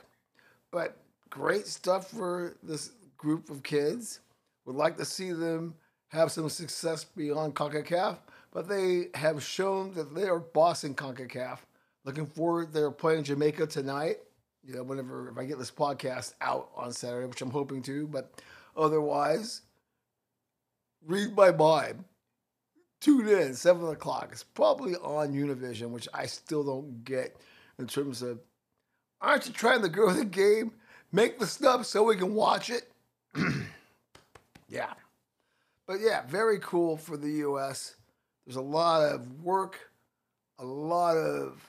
But great stuff for this group of kids. Would like to see them have some success beyond CONCACAF, but they have shown that they are bossing CONCACAF. Looking forward, they're playing Jamaica tonight. You know, whenever, if I get this podcast out on Saturday, which I'm hoping to, but otherwise, read my mind. Tune in, seven o'clock. It's probably on Univision, which I still don't get in terms of, aren't you trying to grow the game? Make the stuff so we can watch it? Yeah. But yeah, very cool for the U S There's a lot of work, a lot of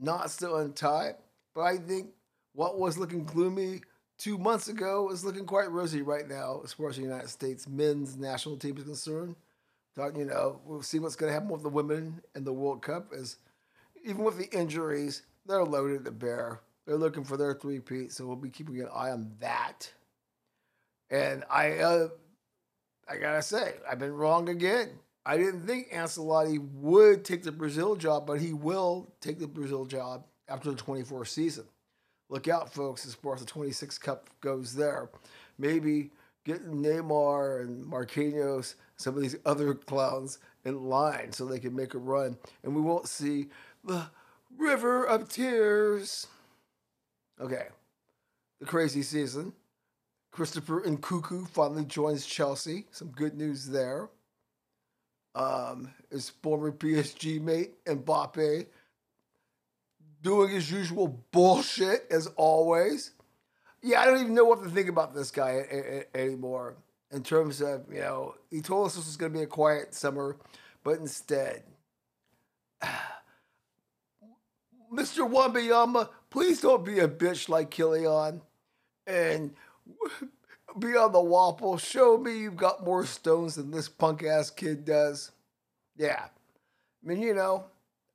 knots still untied, but I think what was looking gloomy two months ago is looking quite rosy right now as far as the United States men's national team is concerned. You know, we'll see what's going to happen with the women in the World Cup. Is even with the injuries, they're loaded to bear. They're looking for their three-peat, so we'll be keeping an eye on that. And I, uh, I gotta say, I've been wrong again. I didn't think Ancelotti would take the Brazil job, but he will take the Brazil job after the twenty-four season. Look out, folks, as far as the twenty-six Cup goes there. Maybe getting Neymar and Marquinhos, some of these other clowns in line so they can make a run. And we won't see the river of tears. Okay, the crazy season. Christopher Nkunku finally joins Chelsea. Some good news there. Um, his former P S G mate, Mbappe, doing his usual bullshit as always. Yeah, I don't even know what to think about this guy a- a- anymore. In terms of, you know, he told us this was going to be a quiet summer, but instead, Mister Wembanyama, please don't be a bitch like Killian and be on the waffle. Show me you've got more stones than this punk-ass kid does. Yeah. I mean, you know,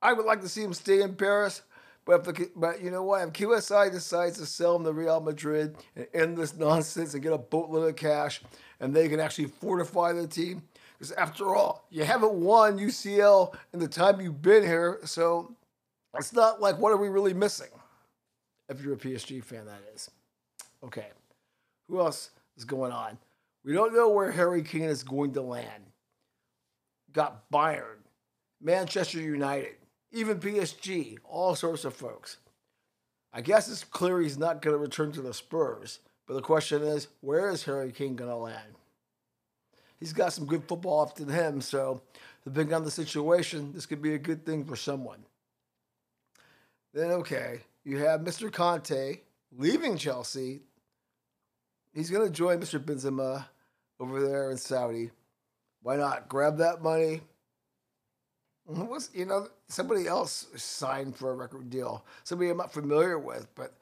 I would like to see him stay in Paris, but if the, but you know what? If Q S I decides to sell him to Real Madrid and end this nonsense and get a boatload of cash and they can actually fortify the team, because after all, you haven't won U C L in the time you've been here, so it's not like what are we really missing? If you're a P S G fan, that is. Okay. Who else is going on? We don't know where Harry Kane is going to land. Got Bayern, Manchester United, even P S G, all sorts of folks. I guess it's clear he's not going to return to the Spurs, but the question is, where is Harry Kane going to land? He's got some good football up to him, so depending on the situation, this could be a good thing for someone. Then, okay, you have Mister Conte leaving Chelsea. He's going to join Mister Benzema over there in Saudi. Why not grab that money? What's, you know, somebody else signed for a record deal. Somebody I'm not familiar with, but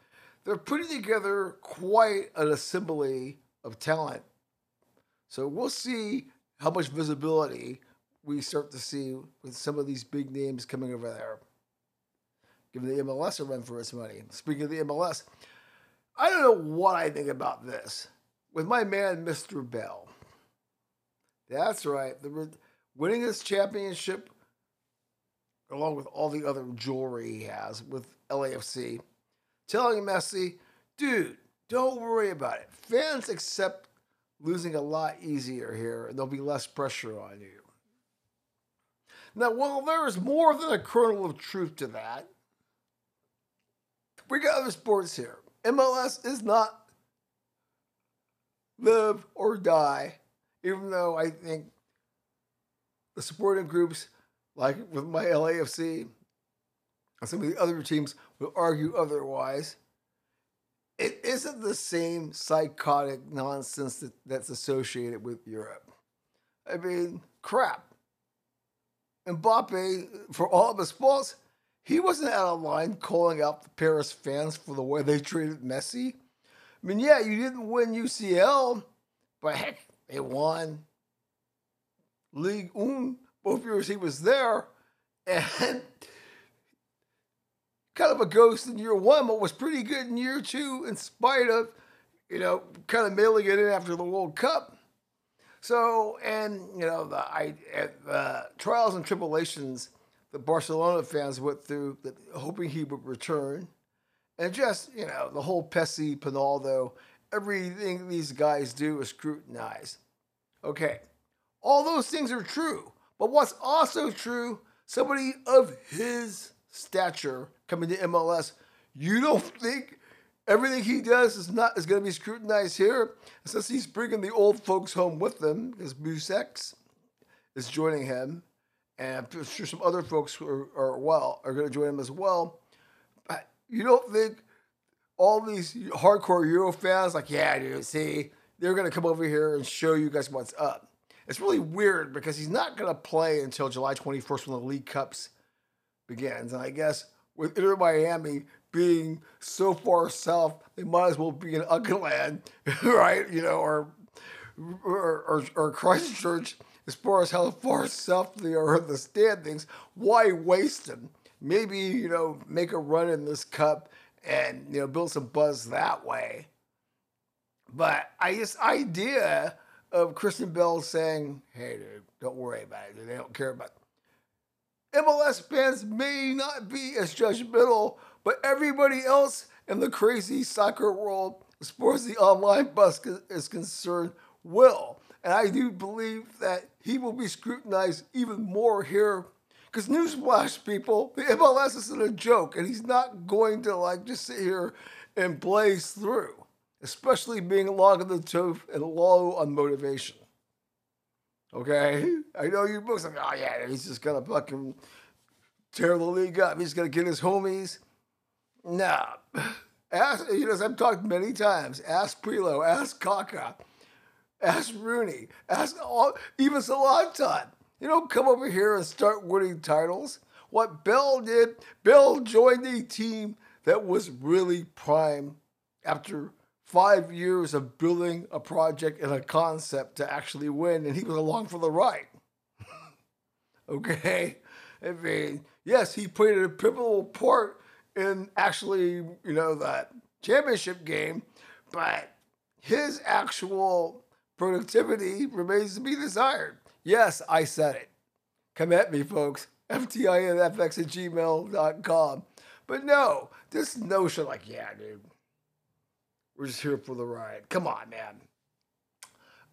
they're putting together quite an assembly of talent. So we'll see how much visibility we start to see with some of these big names coming over there. Giving the M L S a run for its money. Speaking of the M L S, I don't know what I think about this. With my man, Mister Bell. That's right. The re- winning this championship, along with all the other jewelry he has with L A F C. Telling Messi, dude, don't worry about it. Fans accept losing a lot easier here, and there'll be less pressure on you. Now, while there is more than a kernel of truth to that, we got other sports here. M L S is not live or die, even though I think the supporting groups, like with my L A F C and some of the other teams, would argue otherwise. It isn't the same psychotic nonsense that, that's associated with Europe. I mean, crap. Mbappe, for all of his faults, he wasn't out of line calling out the Paris fans for the way they treated Messi. I mean, yeah, you didn't win U C L, but heck, they won Ligue one. Both years he was there, and kind of a ghost in year one, but was pretty good in year two in spite of, you know, kind of mailing it in after the World Cup. So, and, you know, the, I, the trials and tribulations the Barcelona fans went through, hoping he would return. And just, you know, the whole Pessi, Pinaldo, everything these guys do is scrutinized. Okay, all those things are true, But what's also true, somebody of his stature coming to M L S, you don't think everything he does is not is going to be scrutinized here? Since he's bringing the old folks home with him, because Busek is joining him, and I'm sure some other folks who are, are well are going to join him as well. But you don't think all these hardcore Euro fans, like, yeah, dude, see, they're going to come over here and show you guys what's up. It's really weird because he's not going to play until July twenty-first when the League Cups begins. And I guess with Inter Miami being so far south, they might as well be in Ugland, right? You know, or or, or, or Christchurch, as far as how far south they are in the standings. Why waste them? Maybe, you know, make a run in this cup and, you know, build some buzz that way. But I this idea of Kristen Bell saying, hey, dude, don't worry about it. They don't care about it. M L S fans may not be as judgmental, but everybody else in the crazy soccer world, as far as the online buzz is concerned, will. And I do believe that he will be scrutinized even more here. Because newsflash, people, the M L S isn't a joke, and he's not going to, like, just sit here and blaze through. Especially being long on the tooth and low on motivation. Okay? I know you books like, oh yeah, he's just gonna fucking tear the league up. He's gonna get his homies. Nah. Ask, you know, I've talked many times. Ask Prelo, ask Kaka, ask Rooney, ask all, even Salatan. You don't come over here and start winning titles. What Bell did, Bell joined a team that was really prime after five years of building a project and a concept to actually win, and he was along for the ride. Okay? I mean, yes, he played a pivotal part in actually, you know, that championship game, but his actual productivity remains to be desired. Yes, I said it. Come at me, folks. F T I N F X at gmail dot com. But no, this notion like, yeah, dude, we're just here for the ride. Come on, man.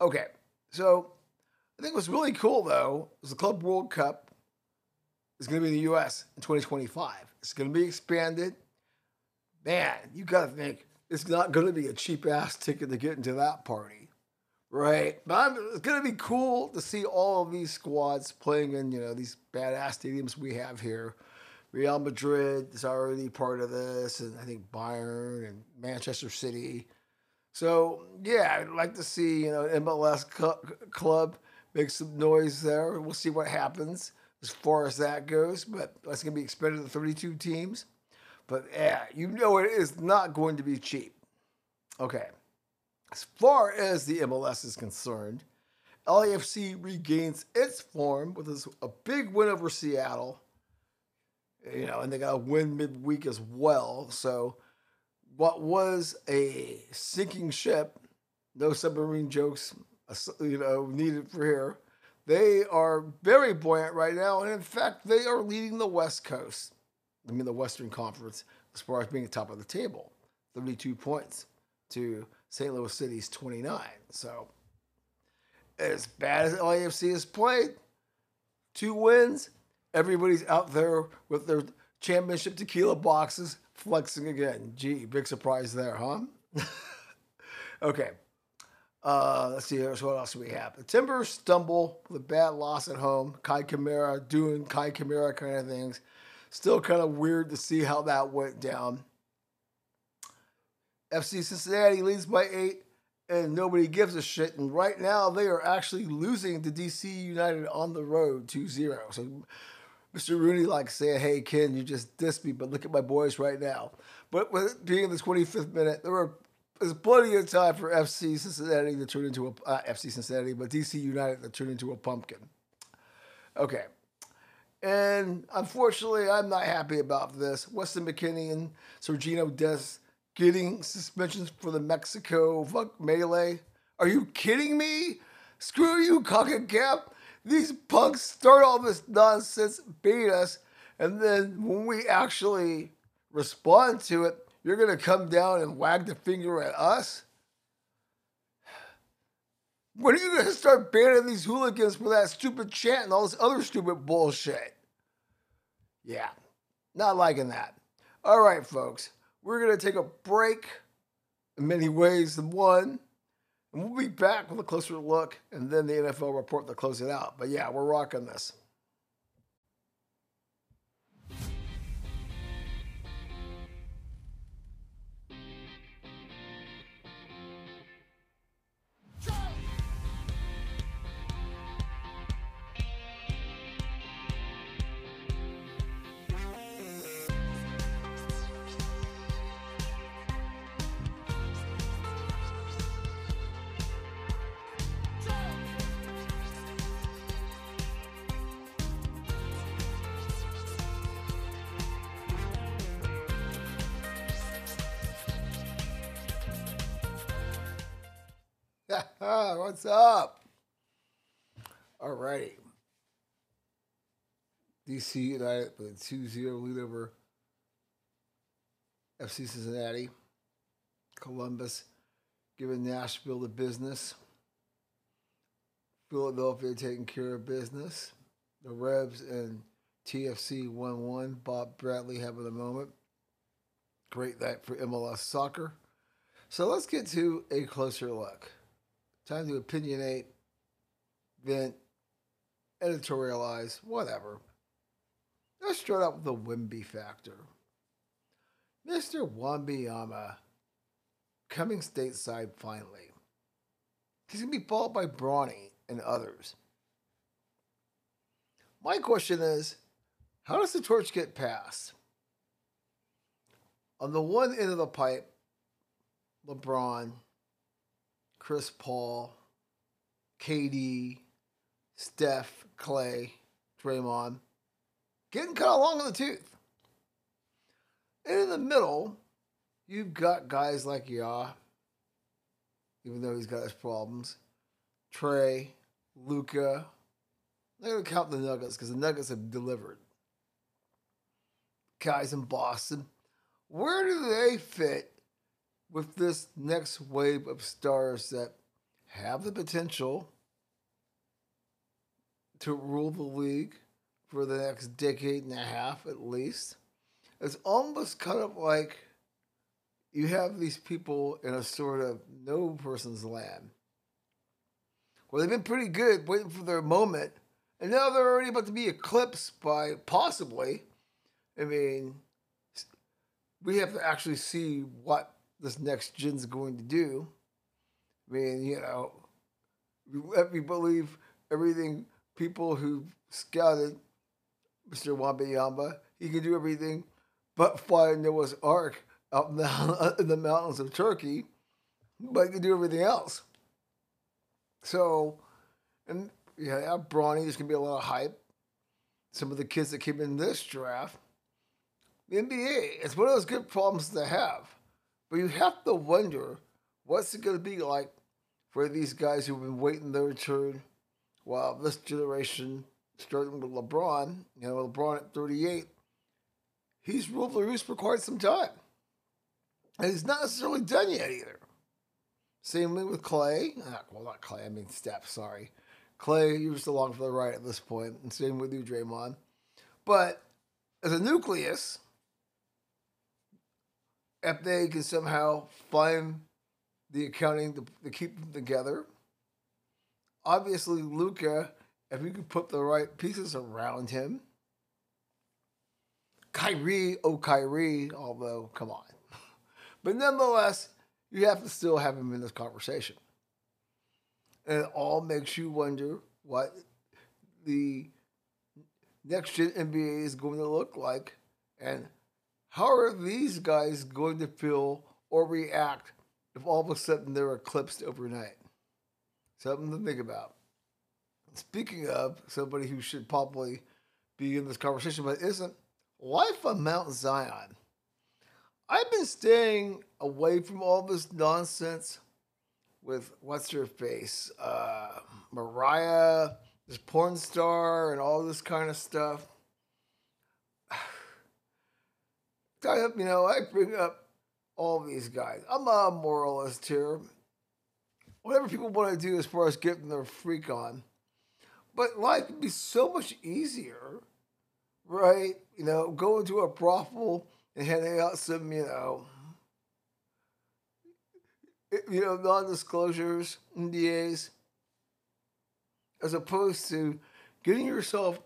Okay, so I think what's really cool, though, is the Club World Cup is going to be in the U S in twenty twenty-five. It's going to be expanded. Man, you got to think, it's not going to be a cheap-ass ticket to get into that party, right? But I'm, it's going to be cool to see all of these squads playing in, you know, these badass stadiums we have here. Real Madrid is already part of this, and I think Bayern and Manchester City. So, yeah, I'd like to see, you know, M L S club make some noise there. We'll see what happens as far as that goes, but that's going to be expanded to thirty-two teams. But, yeah, you know it is not going to be cheap. Okay. As far as the M L S is concerned, L A F C regains its form with a big win over Seattle. You know, and they got a win midweek as well. So, what was a sinking ship, no submarine jokes, you know, needed for here. They are very buoyant right now. And in fact, they are leading the West Coast, I mean, the Western Conference, as far as being at the top of the table, thirty-two points to Saint Louis City's twenty-nine. So, as bad as L A F C has played, two wins. Everybody's out there with their championship tequila boxes flexing again. Gee, big surprise there, huh? Okay. Uh, let's see here. So what else do we have? The Timbers stumble with a bad loss at home. Kai Kamara doing Kai Kamara kind of things. Still kind of weird to see how that went down. F C Cincinnati leads by eight, and nobody gives a shit. And right now, they are actually losing to D C United on the road two zero. So Mister Rooney likes saying, hey, Ken, you just dissed me, but look at my boys right now. But with it being the twenty-fifth minute, there were, there's plenty of time for F C Cincinnati to turn into a, uh, F C Cincinnati, but D C United to turn into a pumpkin. Okay. And unfortunately, I'm not happy about this. Weston McKennie and Sergino Des getting suspensions for the Mexico fuck melee. Are you kidding me? Screw you, CONCACAF. These punks start all this nonsense, beat us, and then when we actually respond to it, you're going to come down and wag the finger at us? When are you going to start banning these hooligans for that stupid chant and all this other stupid bullshit? Yeah, not liking that. All right, folks, we're going to take a break in many ways than one. And we'll be back with a closer look and then the N F L report to close it out. But yeah, we're rocking this. What's up? All righty. D C United with a two zero lead over F C Cincinnati. Columbus giving Nashville the business. Philadelphia taking care of business. The Rebs and T F C one one. Bob Bradley having a moment. Great night for M L S soccer. So let's get to a closer look. Time to opinionate, vent, editorialize, whatever. Let's start out with the Wemby factor. Mister Wembanyama coming stateside finally. He's going to be followed by Bronny and others. My question is, how does the torch get passed? On the one end of the pipe, LeBron, Chris Paul, K D, Steph, Clay, Draymond, getting kind of long in the tooth. And in the middle, you've got guys like Yah, even though he's got his problems, Trey, Luka. I'm not going to count the Nuggets because the Nuggets have delivered. Guys in Boston, where do they fit with this next wave of stars that have the potential to rule the league for the next decade and a half at least? It's almost kind of like you have these people in a sort of no person's land where they've been pretty good waiting for their moment, and now they're already about to be eclipsed by possibly, I mean, we have to actually see what this next gen's going to do. I mean, you know, let me believe everything people who scouted Mister Wembanyama. He can do everything but fly Noah's Ark out in the, in the mountains of Turkey, but he can do everything else. So, and yeah, Bronny, there's going to be a lot of hype. Some of the kids that came in this draft, the N B A, it's one of those good problems to have. But you have to wonder, what's it going to be like for these guys who've been waiting their turn while this generation, starting with LeBron, you know, LeBron at thirty-eight, he's ruled the roost for quite some time. And he's not necessarily done yet either. Same thing with Clay. Well, not Clay, I mean Steph, sorry. Clay, you're just along for the ride at this point, and same with you, Draymond. But as a nucleus, if they can somehow find the accounting to, to keep them together. Obviously, Luka, if you could put the right pieces around him. Kyrie, oh Kyrie, although, come on. But nonetheless, you have to still have him in this conversation. And it all makes you wonder what the next-gen N B A is going to look like, and how are these guys going to feel or react if all of a sudden they're eclipsed overnight? Something to think about. Speaking of somebody who should probably be in this conversation but isn't, life on Mount Zion. I've been staying away from all this nonsense with what's-her-face, uh, Mariah, this porn star, and all this kind of stuff. You know, I bring up all these guys. I'm a moralist here. whatever people want to do as far as getting their freak on. But life would be so much easier, right? You know, going to a brothel and handing out some, you know, you know, non-disclosures, N D As, as opposed to getting yourself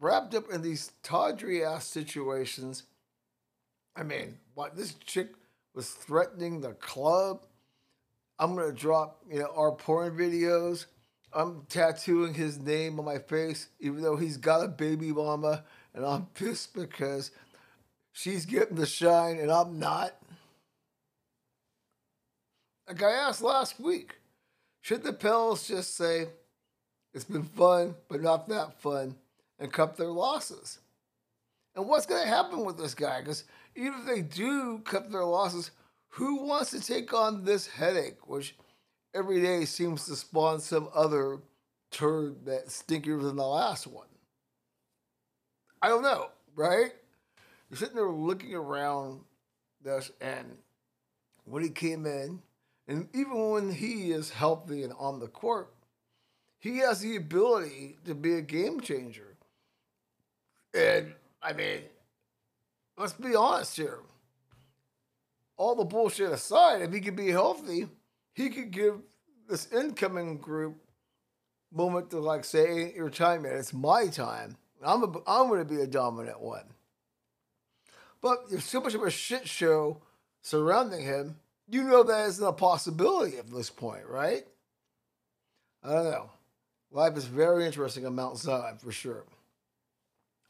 wrapped up in these tawdry-ass situations. I mean, what, this chick was threatening the club. I'm going to drop, you know, our porn videos. I'm tattooing his name on my face, even though he's got a baby mama, and I'm pissed because she's getting the shine and I'm not. Like I asked last week, should the Pels just say, it's been fun, but not that fun, and cut their losses? And what's going to happen with this guy? Because even if they do cut their losses, who wants to take on this headache, which every day seems to spawn some other turd that's stinkier than the last one? I don't know, right? You're sitting there looking around this, and when he came in, and even when he is healthy and on the court, he has the ability to be a game changer. And, I mean, let's be honest here. All the bullshit aside, if he could be healthy, he could give this incoming group moment to, like, say, your time, and it's my time. I'm a, I'm going to be a dominant one. But there's so much of a shit show surrounding him, you know that isn't a possibility at this point, right? I don't know. Life is very interesting on Mount Zion, for sure.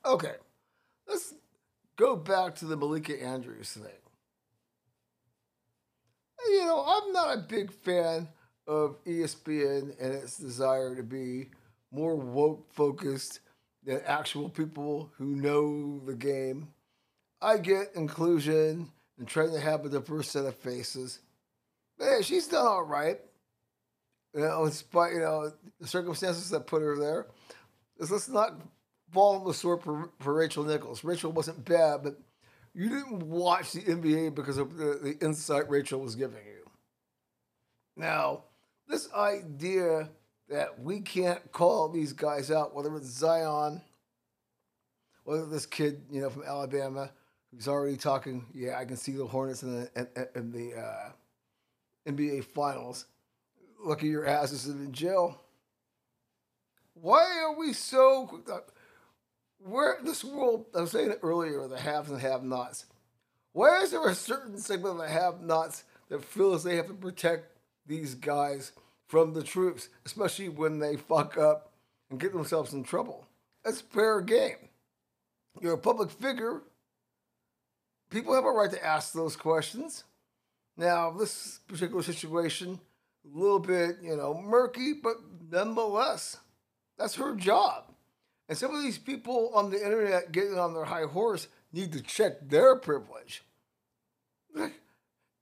Okay, let's go back to the Malika Andrews thing. You know, I'm not a big fan of E S P N and its desire to be more woke-focused than actual people who know the game. I get inclusion and trying to have a diverse set of faces. But hey, she's done all right. You know, in spite, you know, the circumstances that put her there. Let's not fall on the sword for, for Rachel Nichols. Rachel wasn't bad, but you didn't watch the N B A because of the, the insight Rachel was giving you. Now, this idea that we can't call these guys out, whether it's Zion, whether this kid, you know, from Alabama, who's already talking, yeah, I can see the Hornets in the, in the uh, N B A Finals. Lucky your ass isn't in jail. Why are we so... Where this world, I was saying it earlier, the haves and have-nots. Why is there a certain segment of the have-nots that feels they have to protect these guys from the troops, especially when they fuck up and get themselves in trouble? That's fair game. You're a public figure. People have a right to ask those questions. Now, this particular situation, a little bit, you know, murky, but nonetheless, that's her job. And some of these people on the internet getting on their high horse need to check their privilege.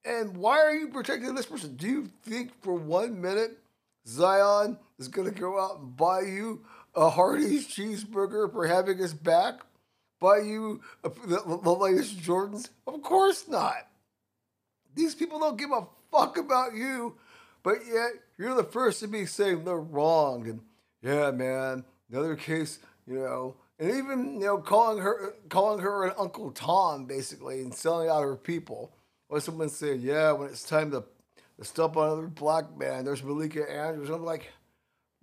And why are you protecting this person? Do you think for one minute Zion is going to go out and buy you a Hardee's cheeseburger for having his back? Buy you a, the, the latest Jordans? Of course not. These people don't give a fuck about you, but yet you're the first to be saying they're wrong. And yeah, man, another case... You know, and even, you know, calling her calling her an Uncle Tom, basically, and selling out her people. Or someone said, yeah, when it's time to, to step on another black man, there's Malika Andrews. I'm like,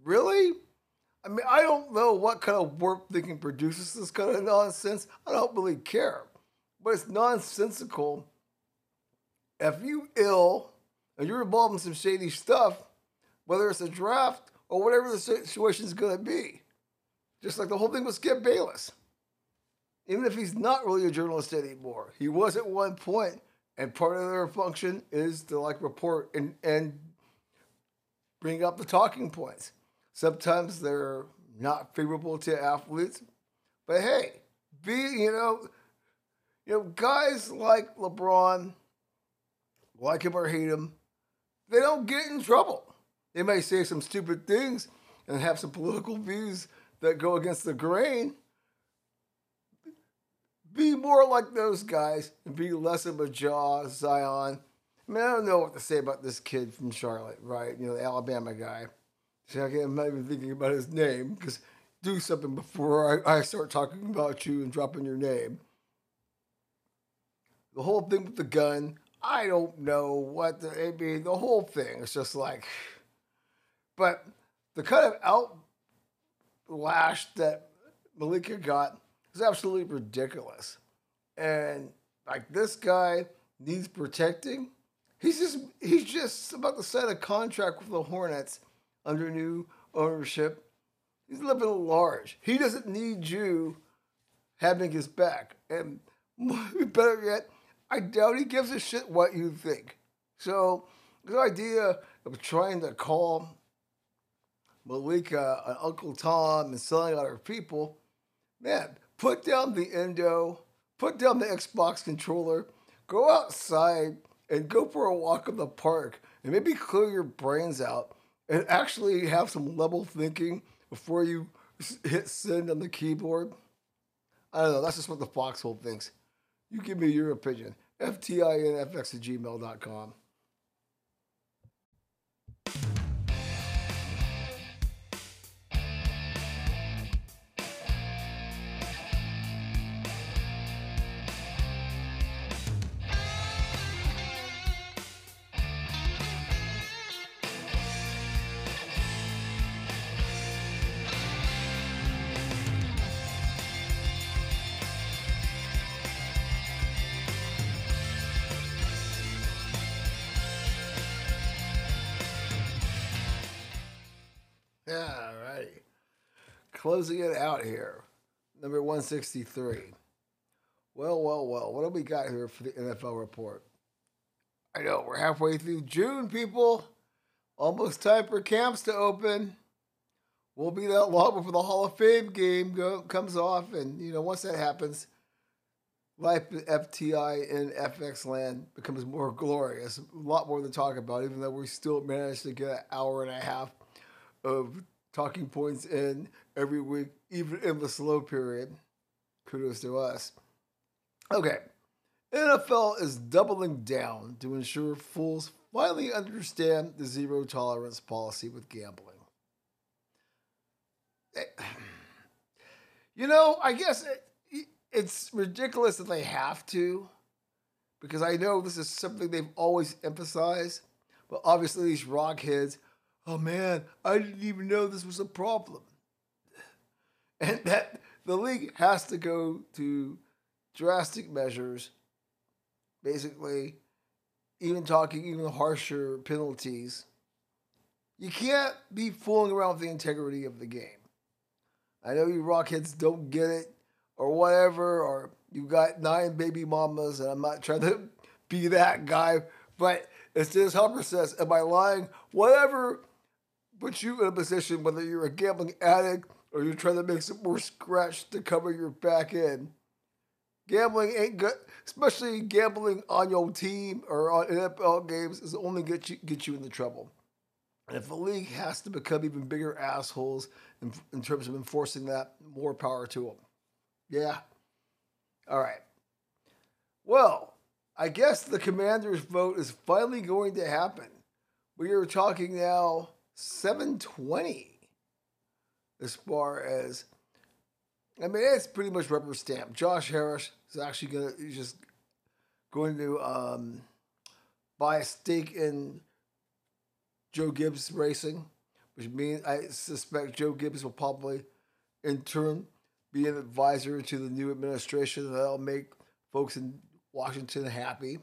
really? I mean, I don't know what kind of warped thinking produces this kind of nonsense. I don't really care. But it's nonsensical. If you ill, and you're involved in some shady stuff, whether it's a draft or whatever the situation is going to be. Just like the whole thing with Skip Bayless. Even if he's not really a journalist anymore, he was at one point, and part of their function is to, like, report and, and bring up the talking points. Sometimes they're not favorable to athletes, but hey, be, you know, you know, guys like LeBron, like him or hate him, they don't get in trouble. They may say some stupid things and have some political views that go against the grain. Be more like those guys and be less of a Jaw, Zion, I mean, I don't know what to say about this kid from Charlotte, right? You know, the Alabama guy. See, I'm not even thinking about his name, because do something before I, I start talking about you and dropping your name. The whole thing with the gun, I don't know what the, I mean, the whole thing. It's just like, but the kind of outlash that Malika got is absolutely ridiculous. And like, this guy needs protecting. He's just, he's just about to sign a contract with the Hornets under new ownership. He's living large. He doesn't need you having his back. And better yet, I doubt he gives a shit what you think. So the idea of trying to call Malika an Uncle Tom and selling out her people, man, put down the endo, put down the Xbox controller, go outside and go for a walk in the park and maybe clear your brains out and actually have some level thinking before you hit send on the keyboard. I don't know. That's just what the Foxhole thinks. You give me your opinion. F T I N F X at gmail dot com. Closing it out here, number one sixty-three. Well, well, well, what do we got here for the N F L report? I know, we're halfway through June, people. Almost time for camps to open. Won't be that long before the Hall of Fame game go, comes off, and, you know, once that happens, life at F T I in F X land becomes more glorious. A lot more to talk about, even though we still managed to get an hour and a half of talking points in every week, even in the slow period. Kudos to us. Okay. N F L is doubling down to ensure fools finally understand the zero tolerance policy with gambling. You know, I guess it, it's ridiculous that they have to, because I know this is something they've always emphasized, but obviously these rockheads, oh man, I didn't even know this was a problem. And that the league has to go to drastic measures, basically, even talking even harsher penalties. You can't be fooling around with the integrity of the game. I know you rockheads don't get it, or whatever, or you got nine baby mamas, and I'm not trying to be that guy, but it's this Humber says, am I lying? Whatever puts you in a position, whether you're a gambling addict or you're trying to make some more scratch to cover your back end, gambling ain't good, especially gambling on your team or on N F L games is only get you, get you into trouble. And if the league has to become even bigger assholes in, in terms of enforcing that, more power to them. Yeah. All right. Well, I guess the Commanders vote is finally going to happen. We are talking now seven twenty. As far as, I mean, it's pretty much rubber stamped. Josh Harris is actually gonna he's just going to um, buy a stake in Joe Gibbs Racing, which means I suspect Joe Gibbs will probably, in turn, be an advisor to the new administration that'll make folks in Washington happy.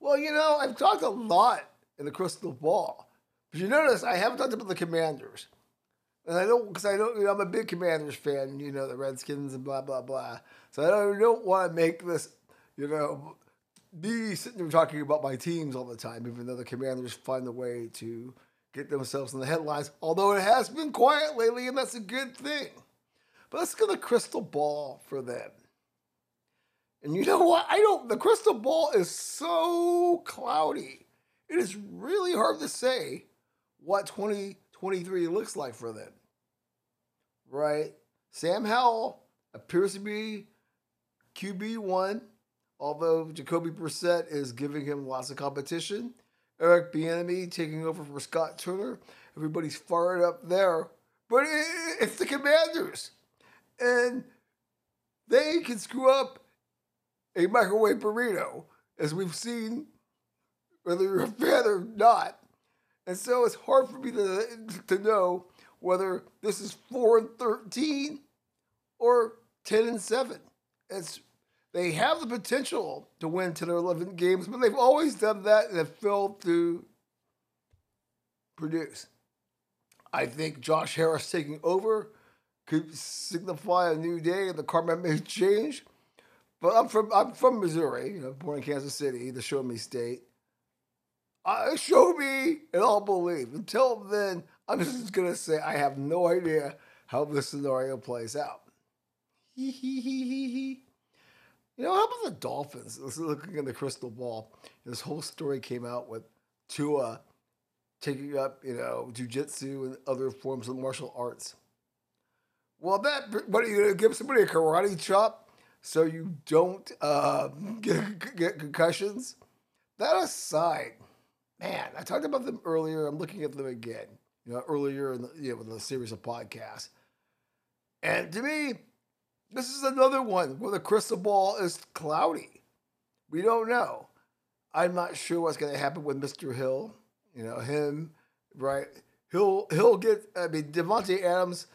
Well, you know, I've talked a lot in the crystal ball, but you notice I haven't talked about the Commanders. And I don't, because I don't, you know, I'm a big Commanders fan, you know, the Redskins and blah, blah, blah. So I don't, don't want to make this, you know, me sitting there talking about my teams all the time, even though the Commanders find a way to get themselves in the headlines, although it has been quiet lately, and that's a good thing. But let's go to the crystal ball for them. And you know what? I don't, the crystal ball is so cloudy. It is really hard to say what twenty twenty-three looks like for them, right? Sam Howell appears to be Q B one. although Jacoby Brissett is giving him lots of competition. Eric Bieniemy taking over for Scott Turner. Everybody's fired up there. But it's the Commanders. And they can screw up a microwave burrito, as we've seen, whether you're a fan or not. And so it's hard for me to, to know whether this is four and thirteen or ten and seven. It's, they have the potential to win ten or eleven games, but they've always done that and have failed to produce. I think Josh Harris taking over could signify a new day and the karma may change. But I'm from I'm from Missouri, you know, born in Kansas City, the Show Me State. Uh, show me and I'll believe. Until then, I'm just going to say I have no idea how this scenario plays out. Hee hee hee hee hee. You know, how about the Dolphins? This is looking in the crystal ball. This whole story came out with Tua taking up, you know, jiu-jitsu and other forms of martial arts. Well, that, what are you going to give somebody a karate chop so you don't uh, get, get concussions? That aside, man, I talked about them earlier. I'm looking at them again, you know, earlier in the, you know, in the series of podcasts. And to me, this is another one where the crystal ball is cloudy. We don't know. I'm not sure what's going to happen with Mister Hill. You know, him, right? He'll, he'll get, I mean, Devontae Adams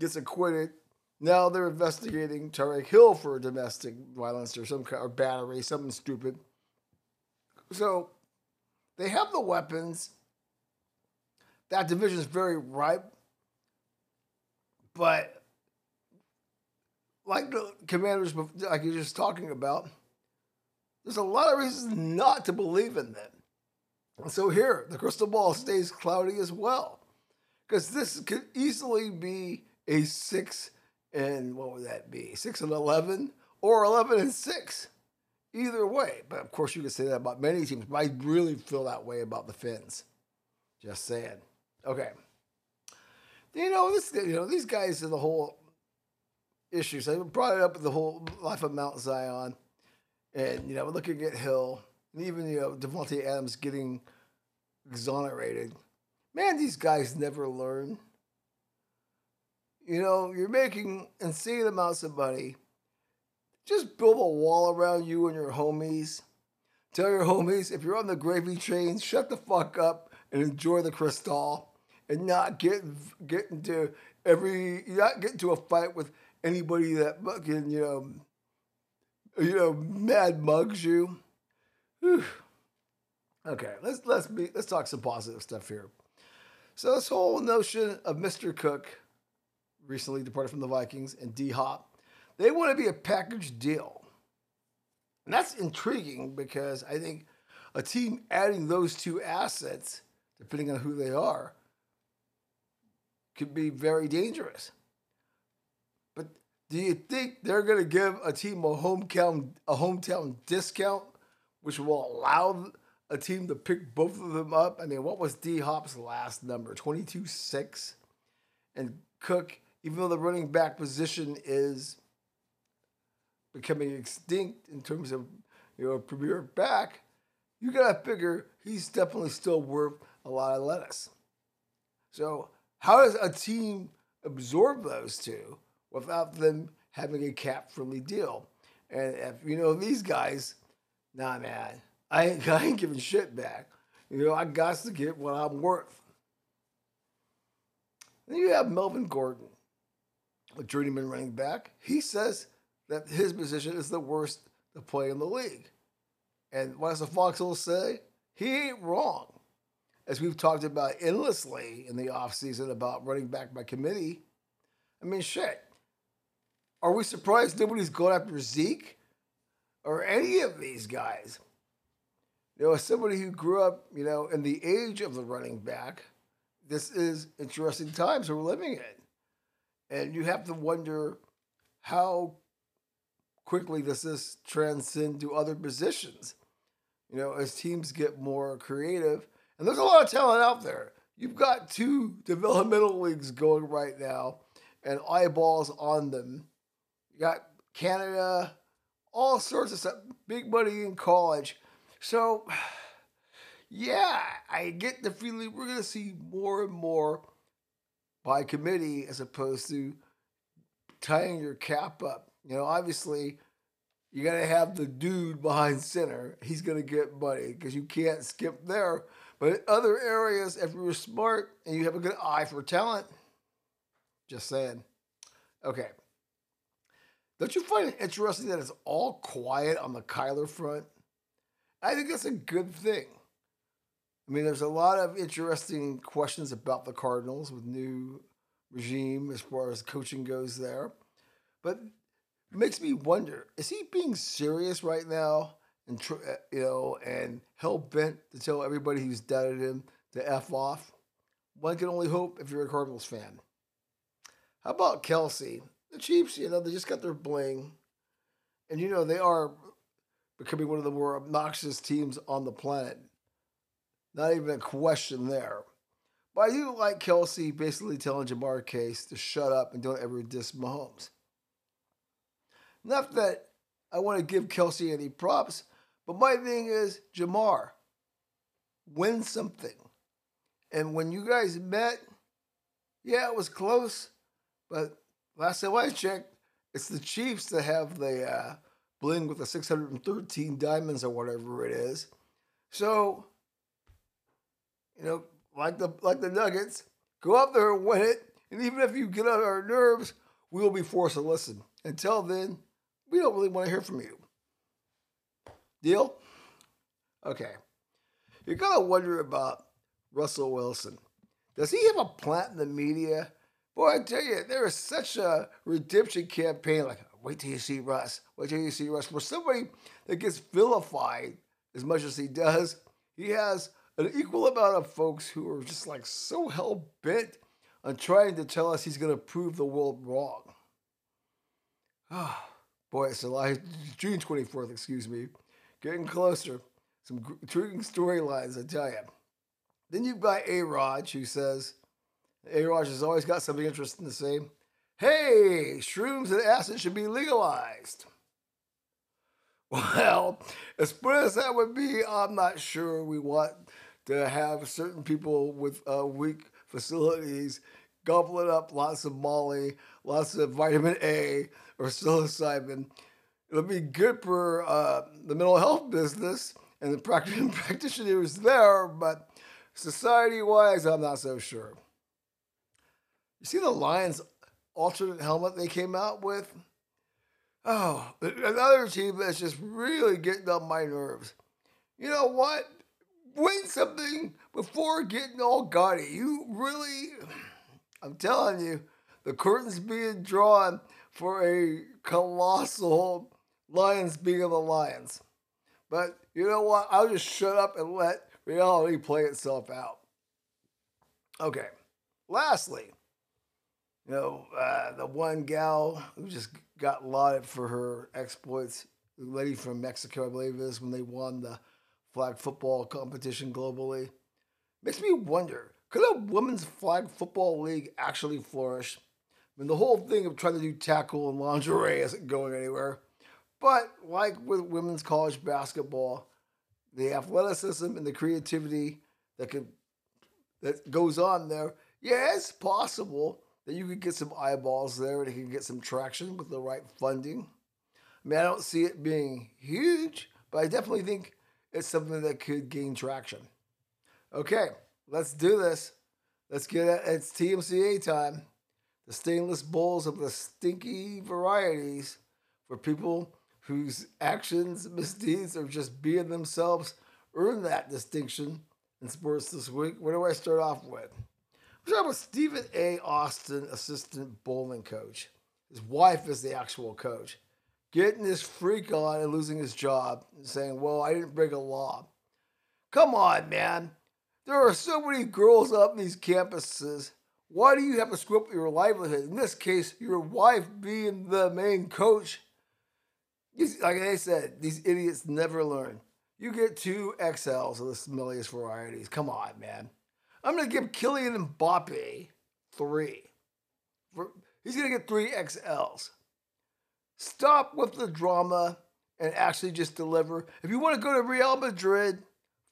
gets acquitted. Now they're investigating Tyreek Hill for domestic violence or some kind of battery, something stupid. So, they have the weapons. That division is very ripe. But like the Commanders, like you're just talking about, there's a lot of reasons not to believe in them. And so here, the crystal ball stays cloudy as well. Because this could easily be a six and, what would that be? six and eleven or eleven and six. Either way, but of course you can say that about many teams, but I really feel that way about the Fins. Just saying. Okay. You know, this, you know, these guys are the whole issue. So I brought it up with the whole life of Mount Zion. And, you know, looking at Hill, and even, you know, Devontae Adams getting exonerated. Man, these guys never learn. You know, you're making insane amounts of money. Just build a wall around you and your homies. Tell your homies, if you're on the gravy train, shut the fuck up and enjoy the crystal and not get get into every not get into a fight with anybody that fucking, you know, you know, mad mugs you. Whew. Okay, let's let's be let's talk some positive stuff here. So this whole notion of Mister Cook, recently departed from the Vikings, and D Hop. They want to be a package deal. And that's intriguing because I think a team adding those two assets, depending on who they are, could be very dangerous. But do you think they're going to give a team a hometown, a hometown discount, which will allow a team to pick both of them up? I mean, what was D-Hop's last number? twenty-two six? And Cook, even though the running back position is becoming extinct in terms of, you know, premier back, you gotta figure he's definitely still worth a lot of lettuce. So how does a team absorb those two without them having a cap-friendly deal? And if you know these guys, nah, man, I ain't, I ain't giving shit back. You know, I got to get what I'm worth. Then you have Melvin Gordon, a journeyman running back. He says that his position is the worst to play in the league. And what does the Foxhole say? He ain't wrong. As we've talked about endlessly in the offseason about running back by committee, I mean, shit. Are we surprised nobody's going after Zeke or any of these guys? You know, as somebody who grew up, you know, in the age of the running back, this is interesting times we're living in. And you have to wonder how quickly does this transcend to other positions, you know, as teams get more creative. And there's a lot of talent out there. You've got two developmental leagues going right now and eyeballs on them. You got Canada, all sorts of stuff, big money in college. So, yeah, I get the feeling we're going to see more and more by committee as opposed to tying your cap up. You know, obviously, you got to have the dude behind center. He's going to get money because you can't skip there. But in other areas, if you were smart and you have a good eye for talent, just saying. Okay. Don't you find it interesting that it's all quiet on the Kyler front? I think that's a good thing. I mean, there's a lot of interesting questions about the Cardinals with new regime as far as coaching goes there. But it makes me wonder, is he being serious right now and, you know, and hell-bent to tell everybody who's doubted him to F off? One can only hope if you're a Cardinals fan. How about Kelsey? The Chiefs, you know, they just got their bling. And, you know, they are becoming one of the more obnoxious teams on the planet. Not even a question there. But I do like Kelsey basically telling Jamar Chase to shut up and don't ever diss Mahomes. Not that I want to give Kelsey any props, but my thing is, Jamar, win something. And when you guys met, yeah, it was close, but last time I checked, it's the Chiefs that have the uh, bling with the six hundred thirteen diamonds or whatever it is. So, you know, like the like the Nuggets, go out there and win it. And even if you get on our nerves, we'll be forced to listen. Until then, we don't really want to hear from you. Deal? Okay. You're going to wonder about Russell Wilson. Does he have a plant in the media? Boy, I tell you, there is such a redemption campaign. Like, wait till you see Russ. Wait till you see Russ. For somebody that gets vilified as much as he does, he has an equal amount of folks who are just like so hell-bent on trying to tell us he's going to prove the world wrong. Oh, boy, it's July, June twenty-fourth, excuse me. Getting closer. Some intriguing storylines, I tell you. Then you've got A-Rod, who says, A-Rod has always got something interesting to say. Hey, shrooms and acid should be legalized. Well, as far as that would be, I'm not sure we want to have certain people with uh, weak facilities gobbling up lots of Molly, lots of vitamin A, or psilocybin. It'll be good for uh, the mental health business and the practic- practitioners there, but society-wise, I'm not so sure. You see the Lions alternate helmet they came out with? Oh, another team that's just really getting on my nerves. You know what? Win something before getting all gaudy. You really, I'm telling you, the curtain's being drawn for a colossal Lions being of the Lions. But you know what? I'll just shut up and let reality play itself out. Okay. Lastly, you know, uh, the one gal who just got lauded for her exploits, the lady from Mexico, I believe it is, when they won the flag football competition globally. Makes me wonder, could a women's flag football league actually flourish? I mean, the whole thing of trying to do tackle and lingerie isn't going anywhere. But like with women's college basketball, the athleticism and the creativity that could, that goes on there, yeah, it's possible that you could get some eyeballs there and you can get some traction with the right funding. I mean, I don't see it being huge, but I definitely think it's something that could gain traction. Okay, let's do this. Let's get it. It's T M C A time. The stainless bowls of the stinky varieties for people whose actions, misdeeds, or just being themselves earn that distinction in sports this week. What do I start off with? I'm talking about Stephen A. Austin, assistant bowling coach. His wife is the actual coach. Getting his freak on and losing his job and saying, well, I didn't break a law. Come on, man. There are so many girls up in these campuses. Why do you have to screw up your livelihood? In this case, your wife being the main coach. Like I said, these idiots never learn. You get two X Ls of the smelliest varieties. Come on, man. I'm going to give Kylian Mbappe three. He's going to get three X Ls. Stop with the drama and actually just deliver. If you want to go to Real Madrid,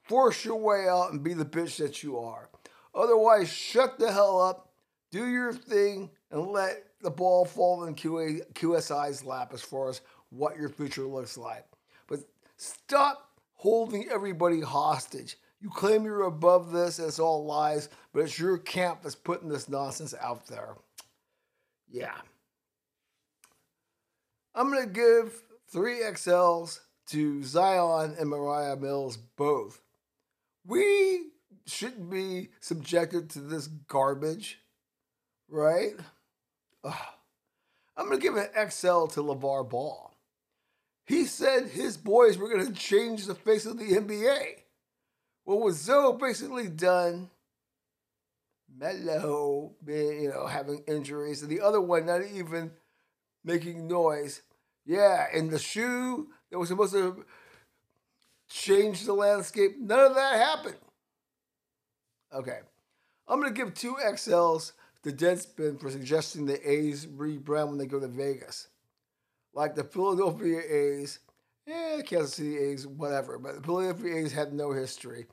force your way out and be the bitch that you are. Otherwise, shut the hell up, do your thing, and let the ball fall in Q A, Q S I's lap as far as what your future looks like. But stop holding everybody hostage. You claim you're above this, and it's all lies, but it's your camp that's putting this nonsense out there. Yeah. I'm going to give three X Ls to Zion and Mariah Mills both. We shouldn't be subjected to this garbage, right? Ugh. I'm going to give an X L to LeVar Ball. He said his boys were going to change the face of the N B A. Well, with Zoe basically done, Melo, you know, having injuries, and the other one not even making noise. Yeah, and the shoe that was supposed to change the landscape, none of that happened. Okay, I'm going to give two X Ls to Deadspin for suggesting the A's rebrand when they go to Vegas. Like the Philadelphia A's, yeah, the Kansas City A's, whatever, but the Philadelphia A's have no history.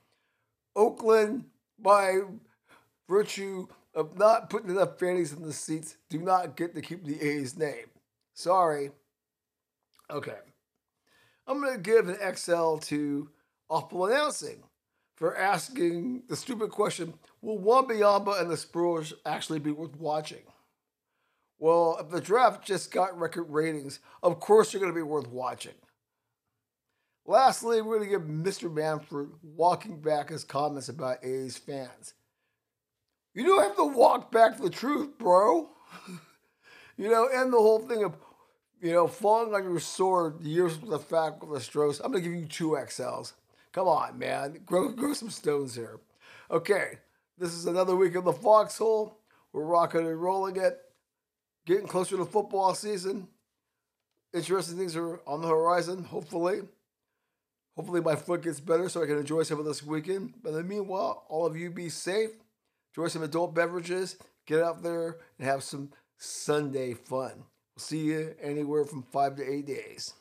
Oakland, by virtue of not putting enough fannies in the seats, do not get to keep the A's name. Sorry. Okay. I'm going to give an X L to Awful Announcing for asking the stupid question, will Wembanyama and the Spurs actually be worth watching? Well, if the draft just got record ratings, of course they're going to be worth watching. Lastly, we're going to give Mister Manford walking back his comments about A's fans. You don't have to walk back the truth, bro. You know, and the whole thing of, you know, falling on your sword years from the fact of the Stros. I'm going to give you two X Ls. Come on, man. Grow, grow some stones here. Okay, this is another week of the Foxhole. We're rocking and rolling it. Getting closer to football season. Interesting things are on the horizon, hopefully. Hopefully my foot gets better so I can enjoy some of this weekend. But in the meanwhile, all of you be safe. Enjoy some adult beverages. Get out there and have some Sunday fun. We'll see you anywhere from five to eight days.